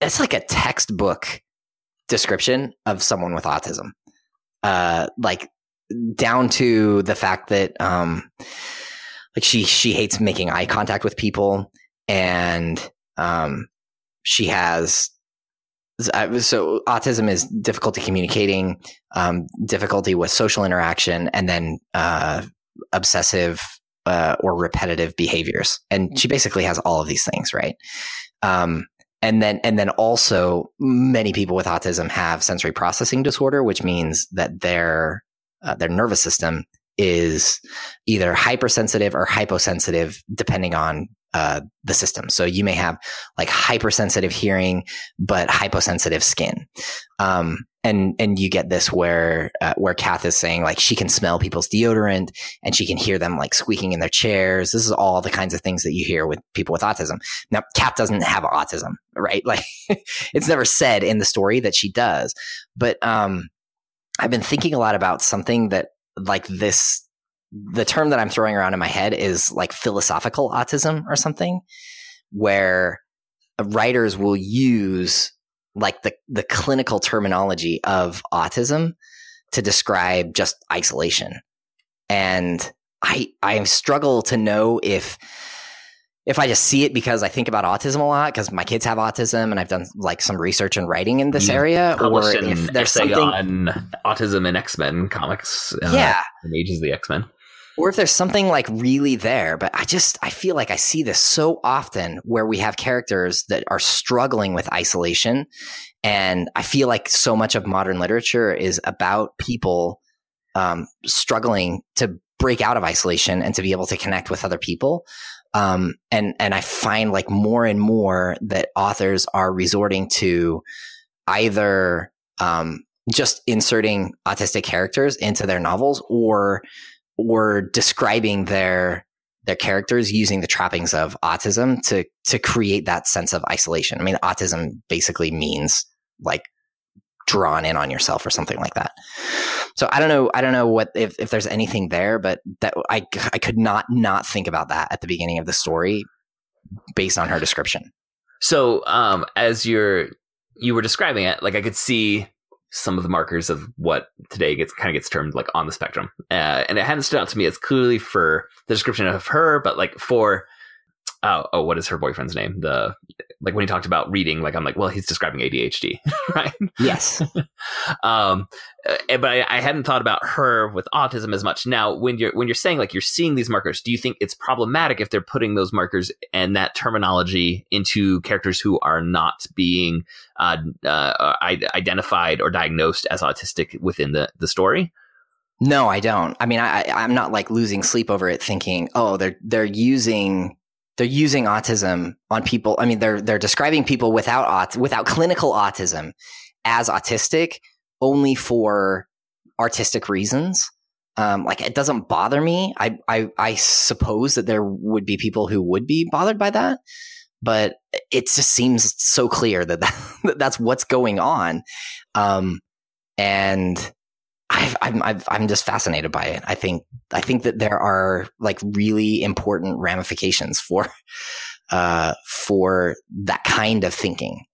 it's like a textbook description of someone with autism. Uh, like down to the fact that, um, Like she, she hates making eye contact with people, and um, she has so autism is difficulty communicating, um, difficulty with social interaction, and then uh, obsessive uh, or repetitive behaviors. And she basically has all of these things, right? Um, and then, and then also, many people with autism have sensory processing disorder, which means that their uh, their nervous system is either hypersensitive or hyposensitive, depending on uh, the system. So you may have, like, hypersensitive hearing, but hyposensitive skin. Um, and, and you get this where, uh, where Cath is saying, like, she can smell people's deodorant, and she can hear them, like, squeaking in their chairs. This is all the kinds of things that you hear with people with autism. Now, Cath doesn't have autism, right? Like, it's never said in the story that she does, but um, I've been thinking a lot about something that, like, this, the term that I'm throwing around in my head is, like, philosophical autism or something, where writers will use, like, the, the clinical terminology of autism to describe just isolation. And I, I struggle to know if, if I just see it because I think about autism a lot, because my kids have autism, and I've done, like, some research and writing in this you area, or if there's something on autism in X-Men comics, uh, yeah, in Ages of the X-Men, or if there's something, like, really there. But I just I feel like I see this so often, where we have characters that are struggling with isolation, and I feel like so much of modern literature is about people um, struggling to break out of isolation and to be able to connect with other people. Um, and, and I find, like, more and more that authors are resorting to either, um, just inserting autistic characters into their novels, or, or describing their, their characters using the trappings of autism to, to create that sense of isolation. I mean, autism basically means, like, drawn in on yourself or something like that. So I don't know. I don't know what, if, if there's anything there, but that I, I could not, not think about that at the beginning of the story based on her description. So um, as you're, you were describing it, like, I could see some of the markers of what today gets kind of gets termed, like, on the spectrum. Uh, and it hadn't stood out to me as clearly for the description of her, but, like, for oh, oh, what is her boyfriend's name? The like when he talked about reading, like I'm like, well, he's describing A D H D, right? Yes. um, but I, I hadn't thought about her with autism as much. Now, when you're when you're saying like you're seeing these markers, do you think it's problematic if they're putting those markers and that terminology into characters who are not being uh, uh, identified or diagnosed as autistic within the the story? No, I don't. I mean, I, I'm not like losing sleep over it, thinking, oh, they're they're using they're using autism on people. I mean, they're they're describing people without aut- without clinical autism as autistic only for artistic reasons. Um, like, it doesn't bother me. I, I I suppose that there would be people who would be bothered by that, but it just seems so clear that, that that's what's going on, um, and. I've, I'm I've, I'm just fascinated by it. I think I think that there are like really important ramifications for uh, for that kind of thinking,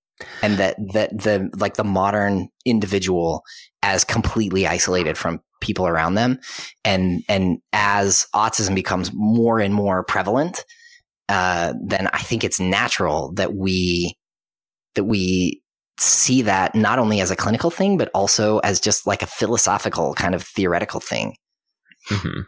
and that that the like the modern individual as completely isolated from people around them, and and as autism becomes more and more prevalent, uh, then I think it's natural that we that we. see that not only as a clinical thing, but also as just like a philosophical kind of theoretical thing. Mm-hmm.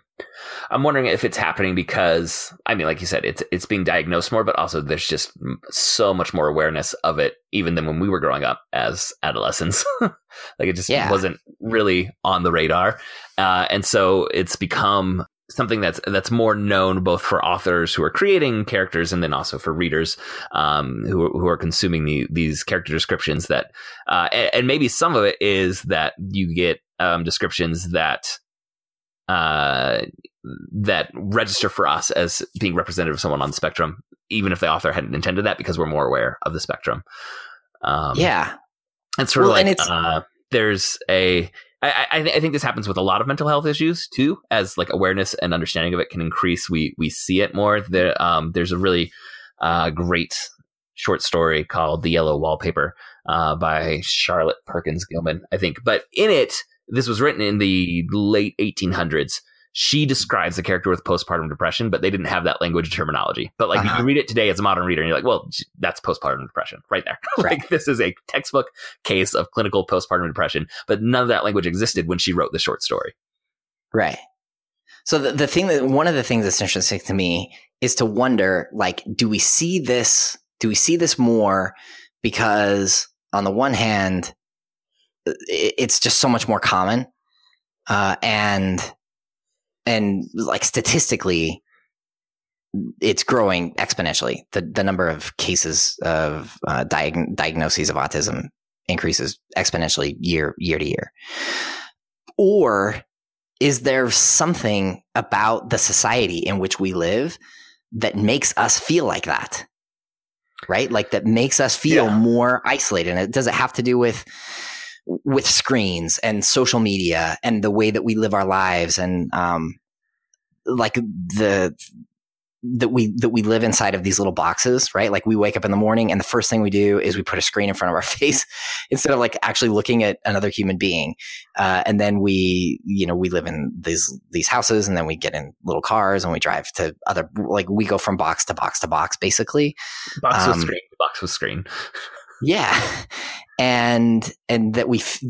I'm wondering if it's happening because, I mean, like you said, it's it's being diagnosed more, but also there's just so much more awareness of it, even than when we were growing up as adolescents. Like it just yeah. wasn't really on the radar. Uh, and so it's become something that's that's more known both for authors who are creating characters and then also for readers um, who who are consuming the, these character descriptions that uh, and, and maybe some of it is that you get um, descriptions that uh, that register for us as being representative of someone on the spectrum, even if the author hadn't intended that, because we're more aware of the spectrum. Um, yeah. It's sort well, of like and it's- uh, there's a... I, I, th- I think this happens with a lot of mental health issues too. As like awareness and understanding of it can increase, we we see it more. There, um, there's a really uh, great short story called "The Yellow Wallpaper" uh, by Charlotte Perkins Gilman, I think. But in it, this was written in the late eighteen hundreds. She describes a character with postpartum depression, but they didn't have that language terminology. But like uh-huh. you can read it today as a modern reader and you're like, well, that's postpartum depression right there. Right. Like this is a textbook case of clinical postpartum depression, but none of that language existed when she wrote the short story. Right. So the, the thing that, one of the things that's interesting to me is to wonder, like, do we see this, do we see this more because on the one hand, it's just so much more common uh, and And like statistically, it's growing exponentially. The the number of cases of uh, diag- diagnoses of autism increases exponentially year year to year. Or is there something about the society in which we live that makes us feel like that? Right? Like that makes us feel yeah. more isolated. And it does it have to do with with screens and social media and the way that we live our lives and um, like the, that we, that we live inside of these little boxes, right? Like we wake up in the morning and the first thing we do is we put a screen in front of our face instead of like actually looking at another human being. Uh, and then we, you know, we live in these, these houses and then we get in little cars and we drive to other, like we go from box to box to box, basically. Box with um, screen, box with screen. Yeah. And, and that we, f-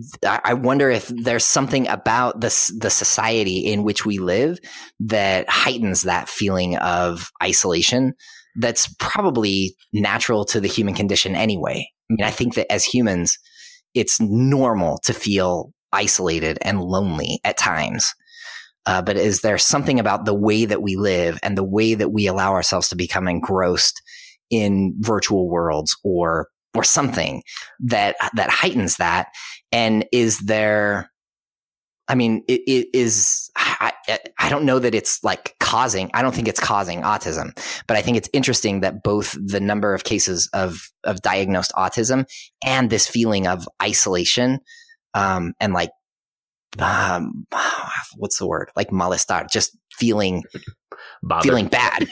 I wonder if there's something about this, the society in which we live that heightens that feeling of isolation. That's probably natural to the human condition anyway. I mean, I think that as humans, it's normal to feel isolated and lonely at times. Uh, but is there something about the way that we live and the way that we allow ourselves to become engrossed in virtual worlds or or something that, that heightens that? And is there, I mean, it, it is, I, I don't know that it's like causing, I don't think it's causing autism, but I think it's interesting that both the number of cases of, of diagnosed autism and this feeling of isolation, um, and like, um, what's the word? Like malestar, just feeling, Bother. feeling bad.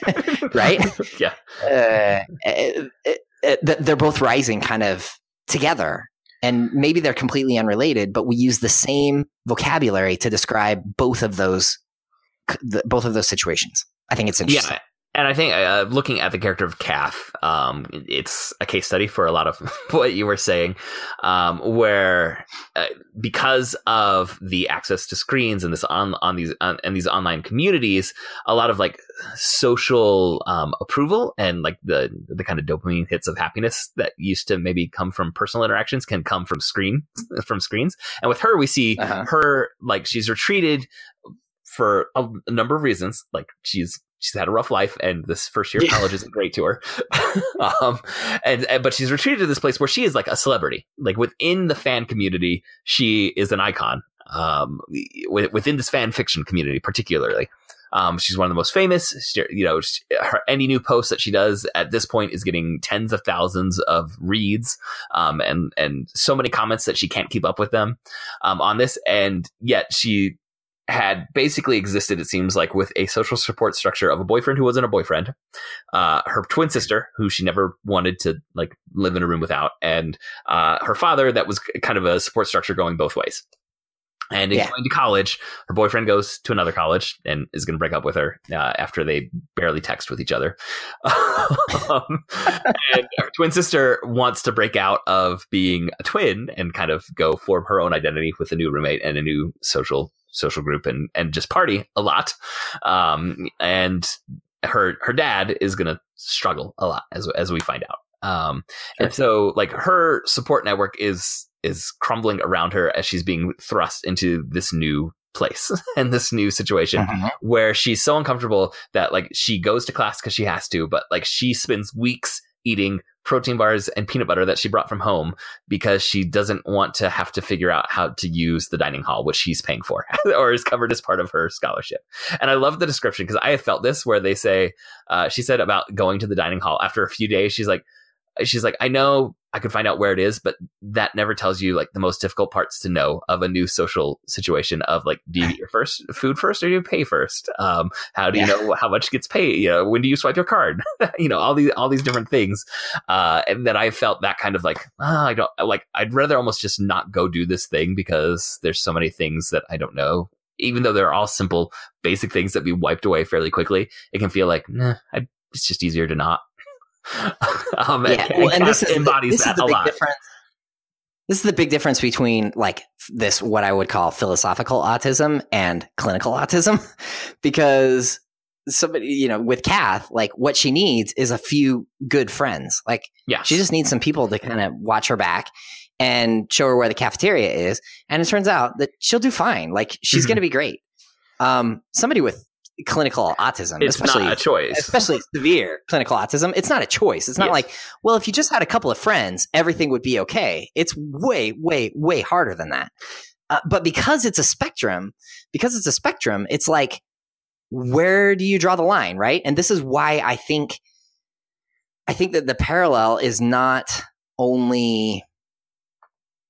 Right. Yeah. Uh, it, it, they're both rising kind of together, and maybe they're completely unrelated, but we use the same vocabulary to describe both of those, both of those situations. I think it's interesting. Yeah. And I think uh, looking at the character of Cath, um, it's a case study for a lot of what you were saying, um, where uh, because of the access to screens and this on on these on, and these online communities, a lot of like social um, approval and like the the kind of dopamine hits of happiness that used to maybe come from personal interactions can come from screen from screens. And with her, we see uh-huh. her like she's retreated for a, a number of reasons, like she's. She's had a rough life, and this first year of college isn't great to her. um, and, and but she's retreated to this place where she is like a celebrity, like within the fan community, she is an icon. Um, within this fan fiction community, particularly, um, she's one of the most famous. She, you know, she, her, any new post that she does at this point is getting tens of thousands of reads, um, and and so many comments that she can't keep up with them um, on this, and yet she. Had basically existed, it seems like, with a social support structure of a boyfriend who wasn't a boyfriend, uh, her twin sister, who she never wanted to like live in a room without, and uh, her father, that was kind of a support structure going both ways. And yeah. in going to college, her boyfriend goes to another college and is going to break up with her uh, after they barely text with each other. um, and her twin sister wants to break out of being a twin and kind of go form her own identity with a new roommate and a new social social group and, and just party a lot. Um, and her, her dad is going to struggle a lot as, as we find out. Um, sure. And so like her support network is, is crumbling around her as she's being thrust into this new place and this new situation uh-huh. where she's so uncomfortable that like she goes to class cause she has to, but like she spends weeks eating protein bars and peanut butter that she brought from home because she doesn't want to have to figure out how to use the dining hall, which she's paying for or is covered as part of her scholarship. And I love the description because I have felt this where they say, uh, she said about going to the dining hall after a few days. She's like, she's like, I know I can find out where it is, but that never tells you like the most difficult parts to know of a new social situation of like, do you eat your first food first or do you pay first? Um, how do yeah. you know how much gets paid? You know, when do you swipe your card? you know, all these, all these different things. Uh, and then I felt that kind of like, oh, I don't like, I'd rather almost just not go do this thing because there's so many things that I don't know, even though they're all simple, basic things that be wiped away fairly quickly. It can feel like, nah, I, it's just easier to not. um, yeah. and, well, and this is embodies the, this that is the a big lot. Difference. This is the big difference between like this, what I would call philosophical autism and clinical autism, because somebody, you know, with Cath, like what she needs is a few good friends. Like yes. she just needs some people to kind of watch her back and show her where the cafeteria is. And it turns out that she'll do fine. Like she's mm-hmm. going to be great. Um, somebody with clinical autism, it's especially not a choice, especially severe clinical autism. It's not a choice. It's not yes. like, well, if you just had a couple of friends, everything would be okay. It's way, way, way harder than that. Uh, but because it's a spectrum, because it's a spectrum, it's like, where do you draw the line? Right. And this is why I think, I think that the parallel is not only,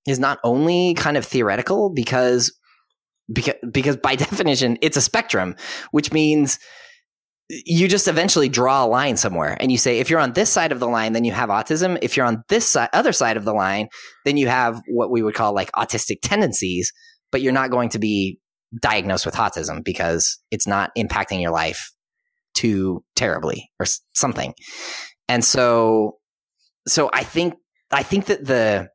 is not only kind of theoretical because Because, because by definition, it's a spectrum, which means you just eventually draw a line somewhere and you say, if you're on this side of the line, then you have autism. If you're on this si- other side of the line, then you have what we would call like autistic tendencies, but you're not going to be diagnosed with autism because it's not impacting your life too terribly or something. And so, so I think, I think that the,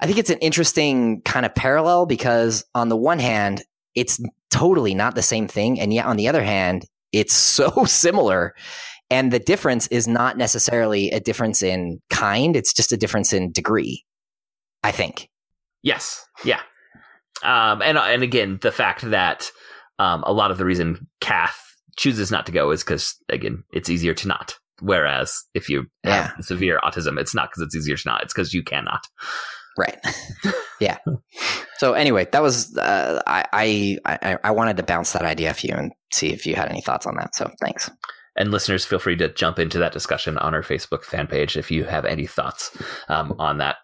I think it's an interesting kind of parallel because on the one hand, it's totally not the same thing. And yet on the other hand, it's so similar. And the difference is not necessarily a difference in kind. It's just a difference in degree, I think. Yes. Yeah. Um, and, and again, the fact that um, a lot of the reason Cath chooses not to go is because, again, it's easier to not. Whereas if you yeah. have severe autism, it's not because it's easier to not. It's because you cannot. Right. Yeah. So anyway, that was uh, I I I wanted to bounce that idea off you and see if you had any thoughts on that. So thanks. And listeners, feel free to jump into that discussion on our Facebook fan page if you have any thoughts um, on that.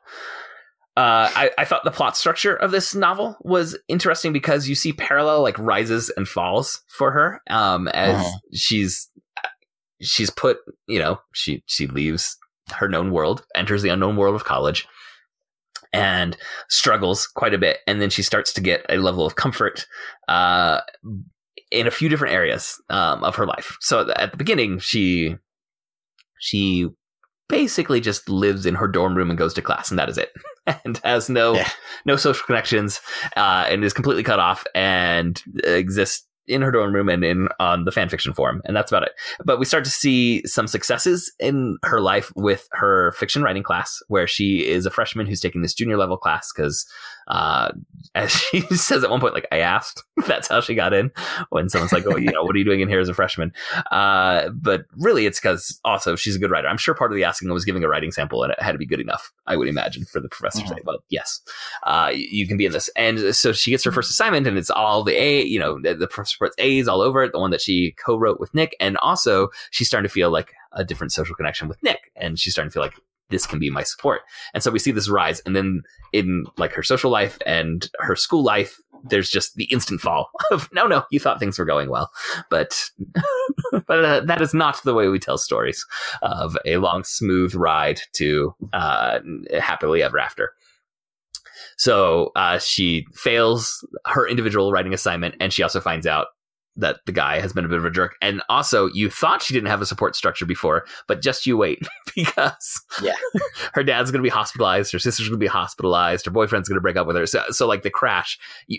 Uh, I, I thought the plot structure of this novel was interesting because you see parallel like rises and falls for her um, as mm-hmm. she's she's put, you know, she she leaves her known world, enters the unknown world of college. And struggles quite a bit. And then she starts to get a level of comfort uh, in a few different areas um, of her life. So at the beginning, she she basically just lives in her dorm room and goes to class, and that is it. And has no yeah. no social connections, uh, and is completely cut off, and exists in her dorm room and in on the fan fiction forum, and that's about it. But we start to see some successes in her life with her fiction writing class, where she is a freshman who's taking this junior level class because, uh, as she says at one point, like, I asked. That's how she got in. When someone's like, oh, you know, what are you doing in here as a freshman? Uh, but really, it's because also she's a good writer. I'm sure part of the asking was giving a writing sample, and it had to be good enough, I would imagine, for the professor to say, well, yes, uh, you can be in this. And so she gets her first assignment, and it's all the A, you know, the, the professor puts A's all over it, the one that she co-wrote with Nick. And also, she's starting to feel like a different social connection with Nick. And she's starting to feel like, this can be my support. And so we see this rise. And then in like her social life and her school life, there's just the instant fall of, no, no, you thought things were going well. But but uh, that is not the way we tell stories of a long, smooth ride to uh, happily ever after. So uh, she fails her individual writing assignment. And she also finds out that the guy has been a bit of a jerk. And also, you thought she didn't have a support structure before, but just you wait, because yeah. her dad's going to be hospitalized, her sister's going to be hospitalized, her boyfriend's going to break up with her. So, so like, the crash, you,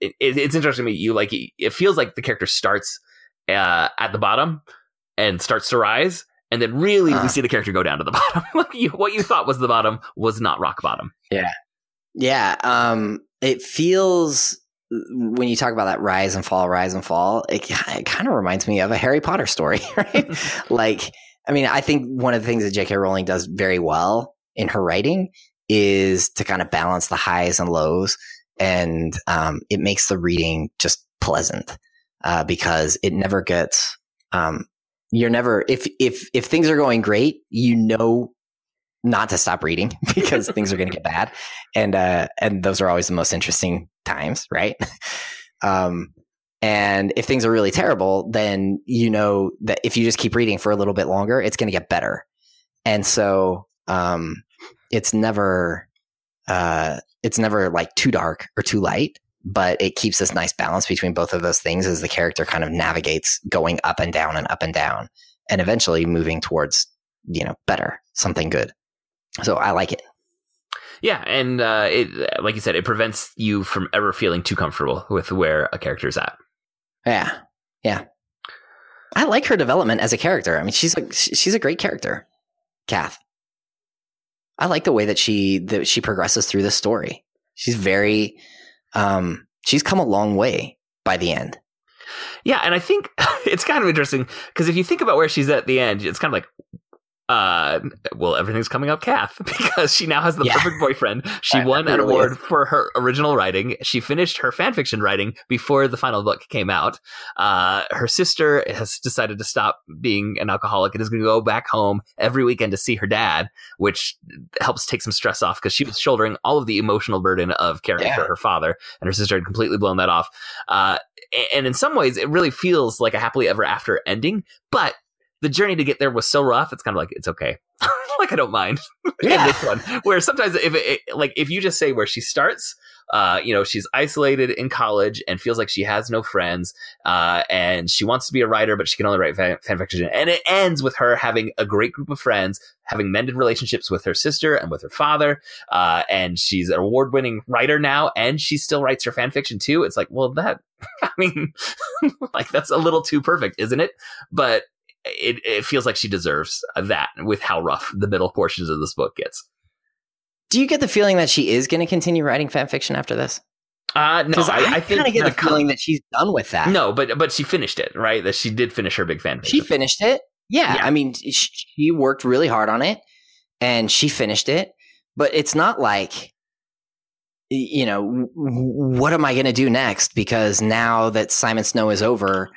it, it's interesting to me. You like, it, it feels like the character starts uh, at the bottom and starts to rise. And then really, uh. we see the character go down to the bottom. What you thought was the bottom was not rock bottom. Yeah. Yeah. Um, it feels... when you talk about that rise and fall, rise and fall, it, it kind of reminds me of a Harry Potter story, right? Like, I mean, I think one of the things that J K Rowling does very well in her writing is to kind of balance the highs and lows, and um, it makes the reading just pleasant uh, because it never gets, um, you're never, if, if, if things are going great, you know, not to stop reading because things are going to get bad. And, uh, and those are always the most interesting times. Right. Um, and if things are really terrible, then you know that if you just keep reading for a little bit longer, it's going to get better. And so, um, it's never, uh, it's never like too dark or too light, but it keeps this nice balance between both of those things as the character kind of navigates going up and down and up and down and eventually moving towards, you know, better, something good. So I like it. Yeah, and uh, it, like you said, it prevents you from ever feeling too comfortable with where a character's at. Yeah, yeah. I like her development as a character. I mean, she's a, she's a great character, Cath. I like the way that she that she progresses through this story. She's very, um, she's come a long way by the end. Yeah, and I think it's kind of interesting because if you think about where she's at the end, it's kind of like, Uh, well, everything's coming up Cath, because she now has the yeah. perfect boyfriend. She that won really an award is. for her original writing. She finished her fanfiction writing before the final book came out. Uh, her sister has decided to stop being an alcoholic and is going to go back home every weekend to see her dad, which helps take some stress off because she was shouldering all of the emotional burden of caring yeah. for her father, and her sister had completely blown that off. Uh, and in some ways, it really feels like a happily ever after ending, but the journey to get there was so rough. It's kind of like, it's okay. Like, I don't mind yeah. in this one, where sometimes if it, it, like, if you just say where she starts, uh, you know, she's isolated in college and feels like she has no friends. Uh, and she wants to be a writer, but she can only write fan, fan fiction. And it ends with her having a great group of friends, having mended relationships with her sister and with her father. Uh, and she's an award winning writer now. And she still writes her fan fiction too. It's like, well, that, I mean, like, that's a little too perfect, isn't it? But It, it feels like she deserves that with how rough the middle portions of this book gets. Do you get the feeling that she is going to continue writing fan fiction after this? Uh, no, I, I kind of get the feeling that she's done with that. No, but but she finished it, right? That she did finish her big fan fiction. She finished it. Yeah, yeah. I mean, she worked really hard on it and she finished it, but it's not like, you know, what am I going to do next? Because now that Simon Snow is over,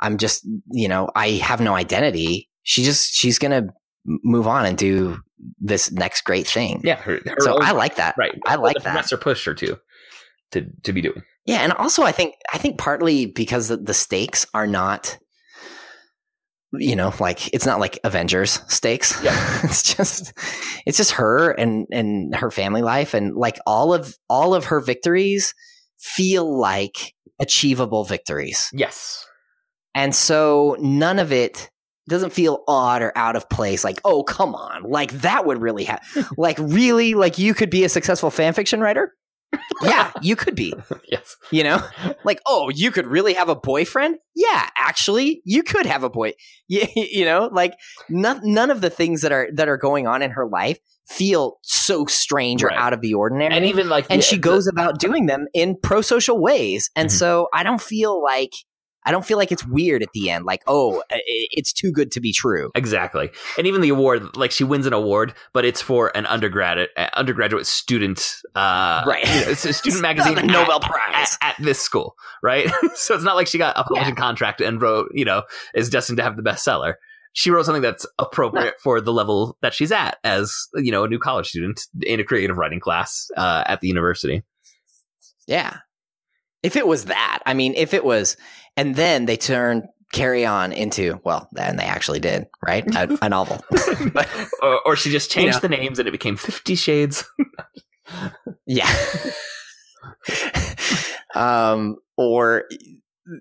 I'm just, you know, I have no identity. She just, she's going to move on and do this next great thing. Yeah. Her, her so own, I like that. Right. I like that. That's her push her to, to, to be doing. Yeah. And also I think, I think partly because the stakes are not, you know, like, it's not like Avengers stakes. Yeah. It's just, it's just her and, and her family life. And like all of, all of her victories feel like achievable victories. Yes. And so none of it doesn't feel odd or out of place. Like, oh, come on. Like, that would really have like, really? Like, you could be a successful fan fiction writer? Yeah, you could be. Yes. You know? Like, oh, you could really have a boyfriend? Yeah, actually, you could have a boy. You, you know? Like, none, none of the things that are that are going on in her life feel so strange right. or out of the ordinary. And even like... And the, she goes the, about doing them in pro-social ways. And mm-hmm. so I don't feel like... I don't feel like it's weird at the end. Like, oh, it's too good to be true. Exactly. And even the award, like she wins an award, but it's for an undergraduate undergraduate student. Uh, right. You know, it's a student magazine Nobel Prize at, at this school. Right. So it's not like she got a publishing yeah. contract and wrote, you know, is destined to have the bestseller. She wrote something that's appropriate yeah. for the level that she's at as, you know, a new college student in a creative writing class uh, at the university. Yeah. If it was that, I mean, if it was, and then they turned Carry On into, well, then they actually did, right? A, a novel. But, or, or she just changed you know. the names and it became Fifty Shades. Yeah. um, or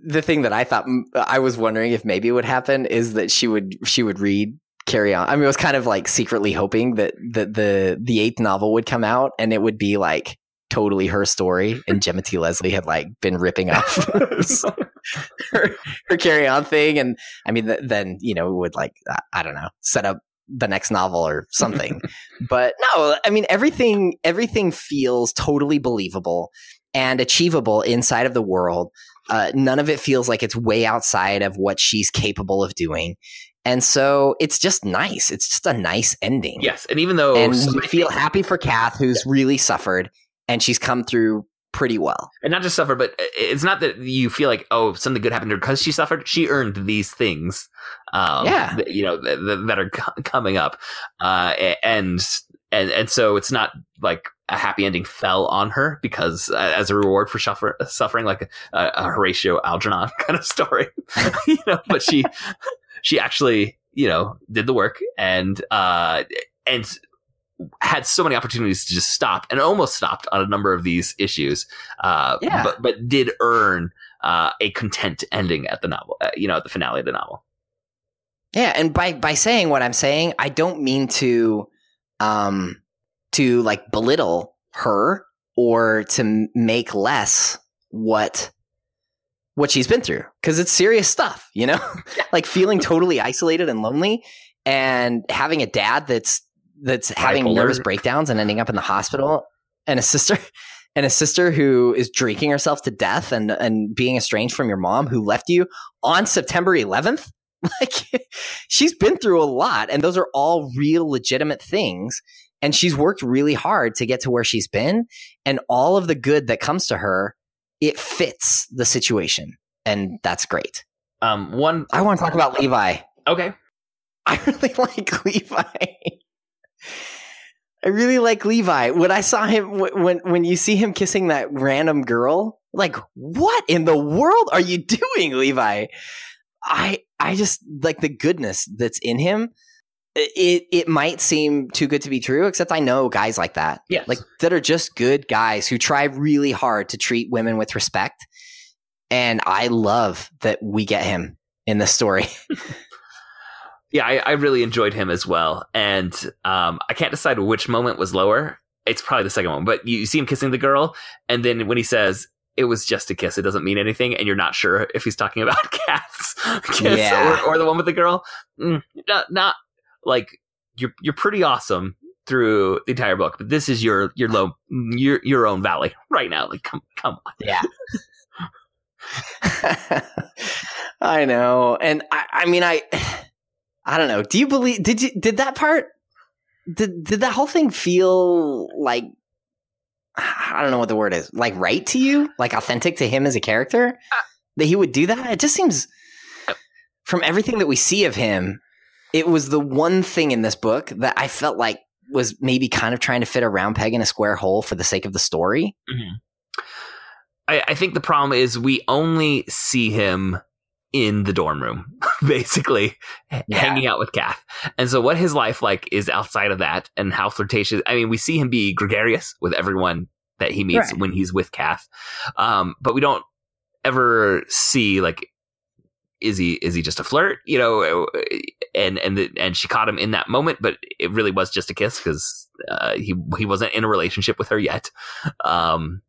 the thing that I thought, I was wondering if maybe it would happen is that she would, she would read Carry On. I mean, I was kind of like secretly hoping that, that the, the eighth novel would come out and it would be like, totally her story, and Gemma T. Leslie had like been ripping off her, her Carry On thing, and I mean th- then you know would like I, I don't know set up the next novel or something. But no, I mean everything everything feels totally believable and achievable inside of the world. Uh, none of it feels like it's way outside of what she's capable of doing. And so it's just nice. It's just a nice ending. Yes, and even though and so you feel things- happy for Cath, who's yeah. really suffered. And she's come through pretty well. And not just suffer, but it's not that you feel like, oh, something good happened to her because she suffered. She earned these things, um, yeah. that, you know, that, that are co- coming up. Uh, and and and so it's not like a happy ending fell on her because uh, as a reward for suffer- suffering, like a, a Horatio Algernon kind of story. You know, but she she actually, you know, did the work and uh, and. had so many opportunities to just stop and almost stopped on a number of these issues, uh, yeah. but, but did earn uh, a content ending at the novel, uh, you know, at the finale of the novel. Yeah. And by, by saying what I'm saying, I don't mean to, um, to like belittle her or to make less what, what she's been through. Cause it's serious stuff, you know, like feeling totally isolated and lonely and having a dad that's, that's bipolar. Having nervous breakdowns and ending up in the hospital, and a sister and a sister who is drinking herself to death and, and being estranged from your mom who left you on September eleventh. Like she's been through a lot, and those are all real legitimate things. And she's worked really hard to get to where she's been, and all of the good that comes to her, it fits the situation. And that's great. Um, one, I want to talk about Levi. Okay. I really like Levi. I really like Levi. When I saw him, when when you see him kissing that random girl, like, what in the world are you doing, Levi? I I just like the goodness that's in him. It it might seem too good to be true, except I know guys like that, yes. like that are just good guys who try really hard to treat women with respect. And I love that we get him in this story. Yeah, I, I really enjoyed him as well. And um, I can't decide which moment was lower. It's probably the second one. But you, you see him kissing the girl. And then when he says, it was just a kiss, it doesn't mean anything. And you're not sure if he's talking about Cath's kiss yeah. or, or the one with the girl. Mm, not, not like you're you're pretty awesome through the entire book. But this is your your low your your own valley right now. Like, come, come on. Yeah. I know. And I, I mean, I... I don't know. Do you believe, did you, did that part, did, did that whole thing feel like, I don't know what the word is, like right to you, like authentic to him as a character uh, that he would do that? It just seems from everything that we see of him, it was the one thing in this book that I felt like was maybe kind of trying to fit a round peg in a square hole for the sake of the story. Mm-hmm. I, I think the problem is we only see him in the dorm room, basically yeah. hanging out with Cath. And so what his life like is outside of that, and how flirtatious. I mean, we see him be gregarious with everyone that he meets right. when he's with Cath. Um, but we don't, ever see, like, is he is he just a flirt, you know? And and the, and she caught him in that moment, but it really was just a kiss because uh, he he wasn't in a relationship with her yet. Um,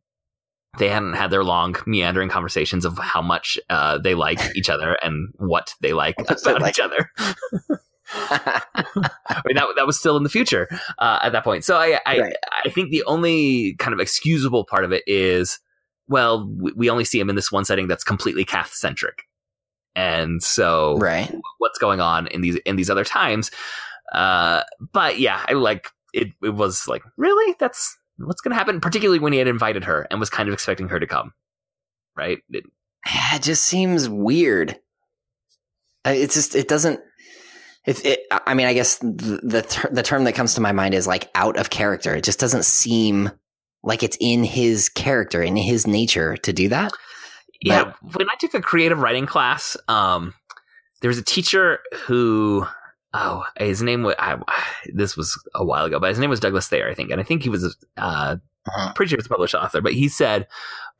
they hadn't had their long meandering conversations of how much uh, they like each other and what they like about like. each other. I mean, that that was still in the future uh, at that point. So I I, right. I think the only kind of excusable part of it is, well, we, we only see him in this one setting that's completely Cath centric. And so right. what's going on in these in these other times? Uh, but yeah, I like it. It was like, really? That's what's going to happen, particularly when he had invited her and was kind of expecting her to come. Right. It, it just seems weird. It's just it doesn't. If it, I mean, I guess the the, ter- the term that comes to my mind is like out of character. It just doesn't seem like it's in his character, in his nature to do that. Yeah, but when I took a creative writing class, um, there was a teacher who, oh, his name was, I, this was a while ago, but his name was Douglas Thayer, I think. And I think he was, uh, uh-huh. pretty sure he was a published author, but he said,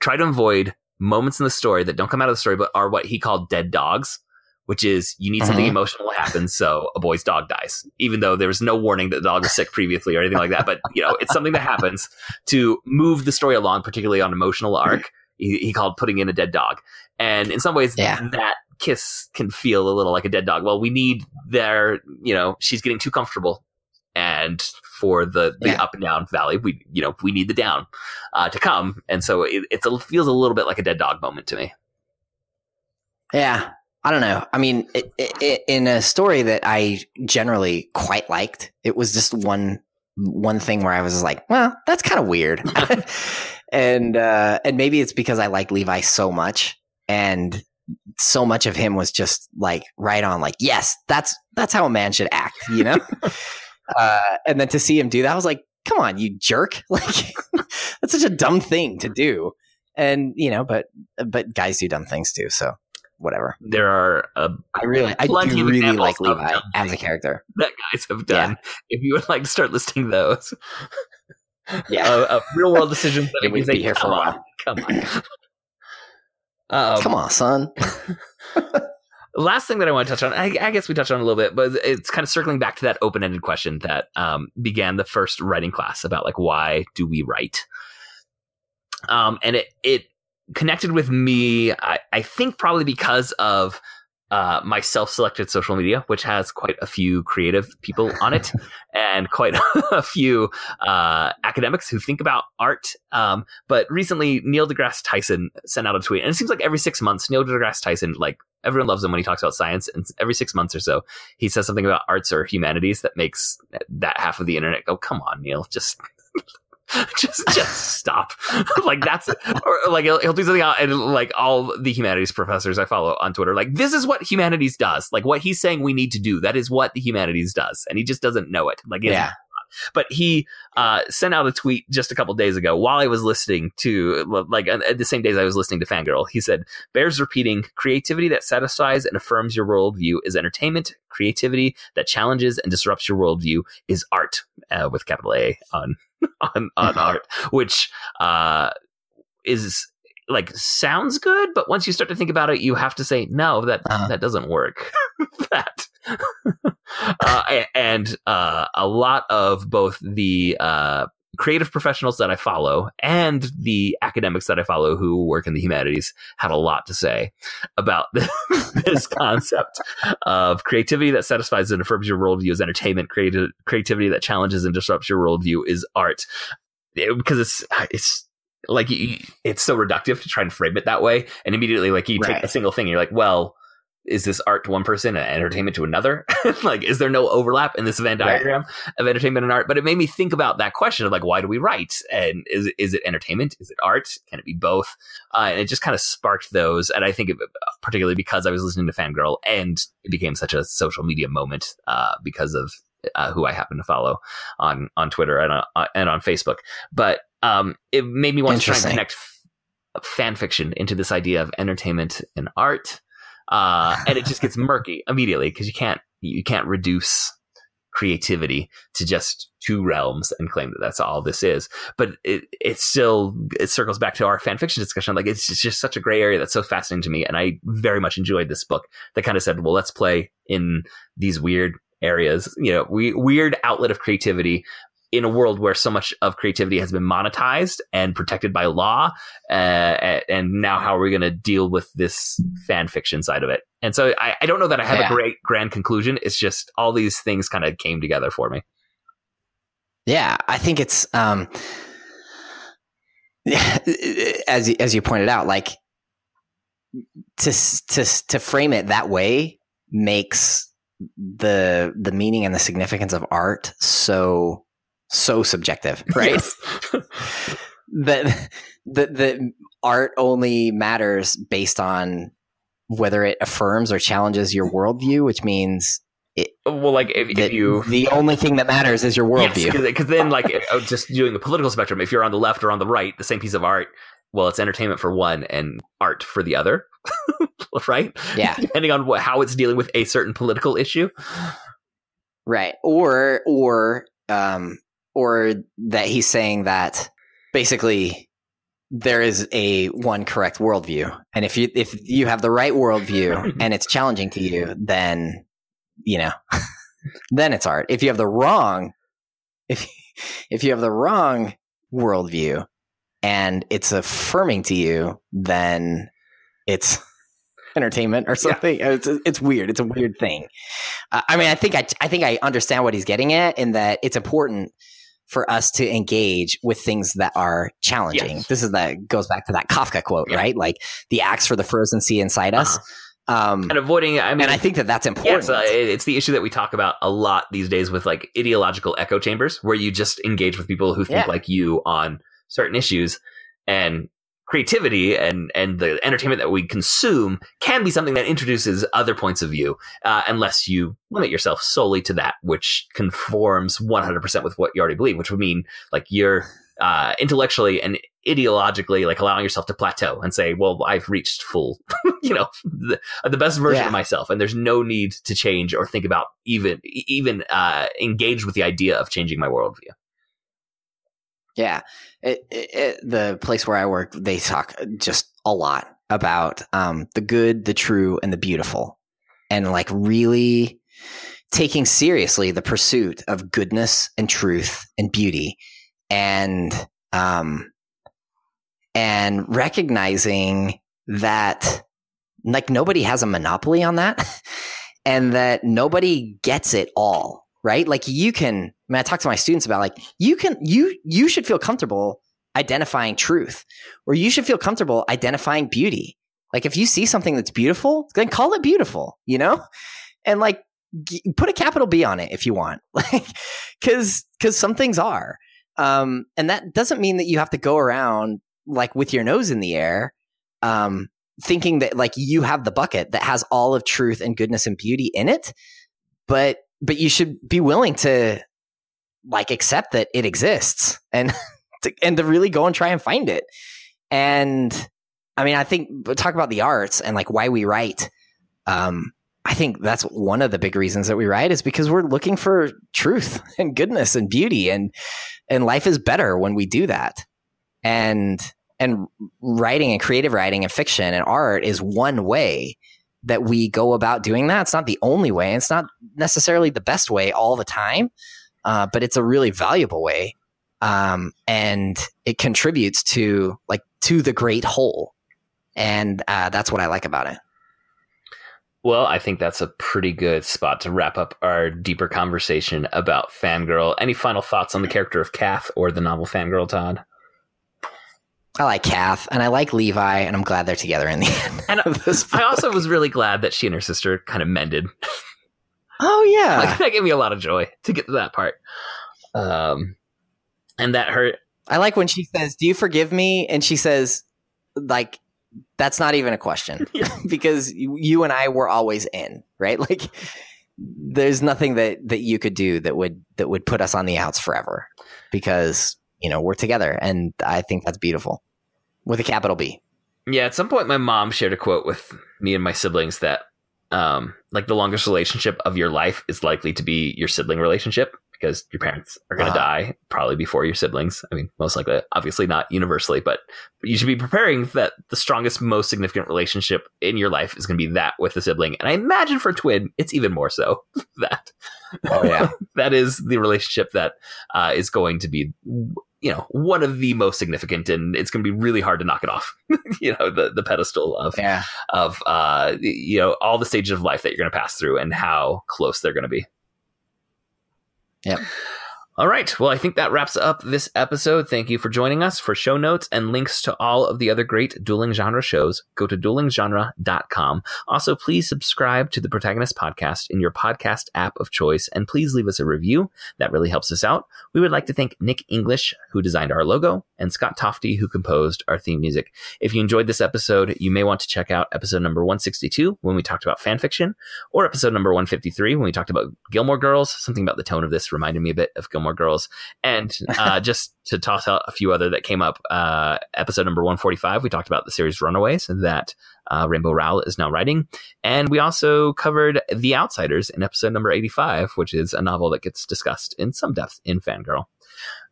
try to avoid moments in the story that don't come out of the story, but are what he called dead dogs, which is you need uh-huh. something emotional to happen. So a boy's dog dies, even though there was no warning that the dog was sick previously or anything like that. But, you know, it's something that happens to move the story along, particularly on emotional arc. He called putting in a dead dog. And in some ways, yeah. that kiss can feel a little like a dead dog. Well, we need their, you know, she's getting too comfortable. And for the, the yeah. up and down valley, we, you know, we need the down uh, to come. And so it it's a, feels a little bit like a dead dog moment to me. Yeah. I don't know. I mean, it, it, in a story that I generally quite liked, it was just one one thing where I was like, well, that's kind of weird. And uh, and maybe it's because I like Levi so much, and so much of him was just like right on, like, yes, that's that's how a man should act, you know. uh, and then to see him do that, I was like, come on, you jerk! Like, that's such a dumb thing to do. And you know, but but guys do dumb things too, so whatever. There are a, I really I do really like Levi as a character that guys have done. Yeah. If you would like to start listing those. Yeah, uh, uh, real world decisions that we be here for a while. Come on, um, come on, son. Last thing that I want to touch on, I, I guess we touched on a little bit, but it's kind of circling back to that open-ended question that um, began the first writing class about like why do we write? Um, and it it connected with me, I, I think probably because of uh, my self-selected social media, which has quite a few creative people on it and quite a few uh, academics who think about art. Um, but recently, Neil deGrasse Tyson sent out a tweet, and it seems like every six months, Neil deGrasse Tyson, like everyone loves him when he talks about science, and every six months or so, he says something about arts or humanities that makes that half of the internet go, come on, Neil, just... just just stop. Like that's or like he'll, he'll do something out, and like all the humanities professors I follow on Twitter, like this is what humanities does, like what he's saying we need to do, that is what the humanities does, and he just doesn't know it, like yeah. But he uh sent out a tweet just a couple days ago while I was listening to like at the same days I was listening to Fangirl. He said, bears repeating, creativity that satisfies and affirms your worldview is entertainment, creativity that challenges and disrupts your worldview is art, uh, with capital A on on, on mm-hmm. art, which uh, is like sounds good, but once you start to think about it, you have to say no, that uh-huh. that doesn't work. that uh, and uh, a lot of both the uh, creative professionals that I follow and the academics that I follow who work in the humanities had a lot to say about this, this concept of creativity that satisfies and affirms your worldview is entertainment. Creative, creativity that challenges and disrupts your worldview is art. It, because it's it's like it's so reductive to try and frame it that way, and immediately like you right. take a single thing and you're like, well, is this art to one person and entertainment to another? Like, is there no overlap in this Venn diagram right. of entertainment and art? But it made me think about that question of like, why do we write? And is, is it entertainment? Is it art? Can it be both? Uh, and it just kind of sparked those. And I think it, particularly because I was listening to Fangirl and it became such a social media moment uh, because of uh, who I happen to follow on, on Twitter and on, and on Facebook. But um, it made me want to try and connect f- fan fiction into this idea of entertainment and art. Uh, and it just gets murky immediately because you can't you can't reduce creativity to just two realms and claim that that's all this is. But it it still it circles back to our fan fiction discussion. Like, it's just, just such a gray area that's so fascinating to me, and I very much enjoyed this book that kind of said, well, let's play in these weird areas, you know, we, weird outlet of creativity in a world where so much of creativity has been monetized and protected by law. Uh, and now how are we going to deal with this fan fiction side of it? And so I, I don't know that I have yeah. a great grand conclusion. It's just all these things kind of came together for me. Yeah. I think it's, um, as, as you pointed out, like to, to, to frame it that way makes the, the meaning and the significance of art so so subjective, right? Yes. that the the art only matters based on whether it affirms or challenges your worldview, which means it, well, like if, the, if you, the only thing that matters is your worldview. Yes, because then, like, if, just doing the political spectrum, if you're on the left or on the right, the same piece of art, well, it's entertainment for one and art for the other, right? Yeah, depending on what, how it's dealing with a certain political issue, right? Or or um. Or that he's saying that basically there is a one correct worldview, and if you if you have the right worldview and it's challenging to you, then you know, then it's art. If you have the wrong, if if you have the wrong worldview and it's affirming to you, then it's entertainment or something. Yeah. It's it's weird. It's a weird thing. Uh, I mean, I think I I think I understand what he's getting at, in that it's important for us to engage with things that are challenging. Yes. This is that goes back to that Kafka quote, yeah. right? Like the axe for the frozen sea inside uh-huh. us. Um, and avoiding, I mean, and I think that that's important. Yeah, it's, uh, it's the issue that we talk about a lot these days with like ideological echo chambers, where you just engage with people who think yeah. like you on certain issues, and creativity and, and the entertainment that we consume can be something that introduces other points of view, uh, unless you limit yourself solely to that, which conforms one hundred percent with what you already believe, which would mean like you're uh, intellectually and ideologically like allowing yourself to plateau and say, well, I've reached full, you know, the, the best version yeah. of myself. And there's no need to change or think about even, even uh, engage with the idea of changing my worldview. Yeah, it, it, it, the place where I work, they talk just a lot about um, the good, the true, and the beautiful, and like really taking seriously the pursuit of goodness and truth and beauty, and um, and recognizing that like nobody has a monopoly on that, and that nobody gets it all. Right? Like you can, I mean, I talk to my students about like, you can, you, you should feel comfortable identifying truth, or you should feel comfortable identifying beauty. Like if you see something that's beautiful, then call it beautiful, you know? And like g- put a capital B on it if you want, like, cause, cause some things are. Um, and that doesn't mean that you have to go around like with your nose in the air, um, thinking that like you have the bucket that has all of truth and goodness and beauty in it. But But you should be willing to like accept that it exists, and to, and to really go and try and find it. And I mean, I think talk about the arts and like why we write. Um, I think that's one of the big reasons that we write is because we're looking for truth and goodness and beauty, and and life is better when we do that. And and writing and creative writing and fiction and art is one way that we go about doing that. It's not the only way. It's not necessarily the best way all the time, uh, but it's a really valuable way, um, and it contributes to like to the great whole, and uh, that's what I like about it. Well, I think that's a pretty good spot to wrap up our deeper conversation about Fangirl. Any final thoughts on the character of Cath or the novel Fangirl, Todd? I like Cath, and I like Levi, and I'm glad they're together in the end. And of this book. I also was really glad that she and her sister kind of mended. Oh yeah, like, that gave me a lot of joy to get to that part. Um, and that hurt. I like when she says, "Do you forgive me?" And she says, "Like that's not even a question yeah. because you and I were always in right. Like there's nothing that, that you could do that would that would put us on the outs forever because." You know, we're together, and I think that's beautiful with a capital B. Yeah. At some point, my mom shared a quote with me and my siblings that um, like the longest relationship of your life is likely to be your sibling relationship, because your parents are going to uh-huh. die probably before your siblings. I mean, most likely, obviously not universally, but you should be preparing that the strongest, most significant relationship in your life is going to be that with a sibling. And I imagine for a twin, it's even more so that. Oh, yeah. That is the relationship that uh, is going to be, you know, one of the most significant, and it's going to be really hard to knock it off, you know, the, the pedestal of, yeah. of uh, you know, all the stages of life that you're going to pass through and how close they're going to be. Yep. All right. Well, I think that wraps up this episode. Thank you for joining us. For show notes and links to all of the other great Dueling Genre shows, go to dueling genre dot com. Also, please subscribe to The Protagonist Podcast in your podcast app of choice, and please leave us a review. That really helps us out. We would like to thank Nick English, who designed our logo, and Scott Tofty, who composed our theme music. If you enjoyed this episode, you may want to check out episode number one sixty-two, when we talked about fan fiction, or episode number one fifty-three, when we talked about Gilmore Girls. Something about the tone of this reminded me a bit of Gilmore Girls. And uh, just to toss out a few other that came up, uh, episode number one forty-five, we talked about the series Runaways that uh, Rainbow Rowell is now writing. And we also covered The Outsiders in episode number eighty-five, which is a novel that gets discussed in some depth in Fangirl.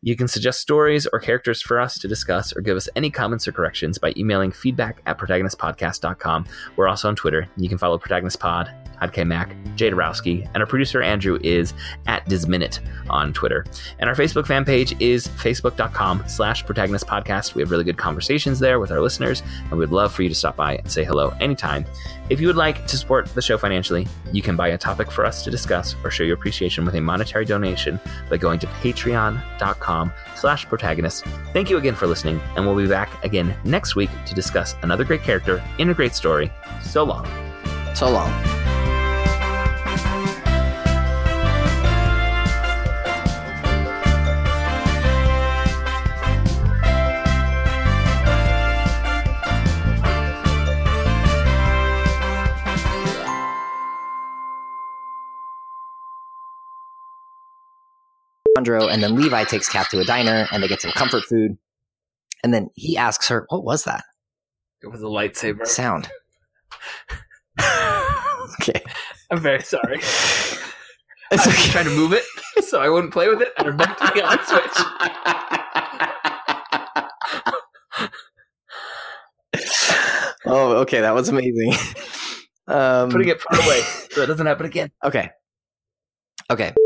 You can suggest stories or characters for us to discuss, or give us any comments or corrections by emailing feedback at protagonist podcast dot com. We're also on Twitter. You can follow Protagonist Pod, Todd K. Mack, Jay Dorowski, and our producer Andrew is at Disminute on Twitter. And our Facebook fan page is facebook dot com slash protagonist podcast. We have really good conversations there with our listeners, and we'd love for you to stop by and say hello anytime. If you would like to support the show financially, you can buy a topic for us to discuss or show your appreciation with a monetary donation by going to patreon dot com slash protagonist. Thank you again for listening, and we'll be back again next week to discuss another great character in a great story. So long. So long. Hondro, and then Levi takes Cath to a diner, and they get some comfort food, and then he asks her, "What was that?" It was a lightsaber sound. Okay, I'm very sorry. I was okay. trying to move it so I wouldn't play with it. I remember to be on Switch. Oh, okay, that was amazing. Um, Putting it far away so it doesn't happen again. Okay. Okay.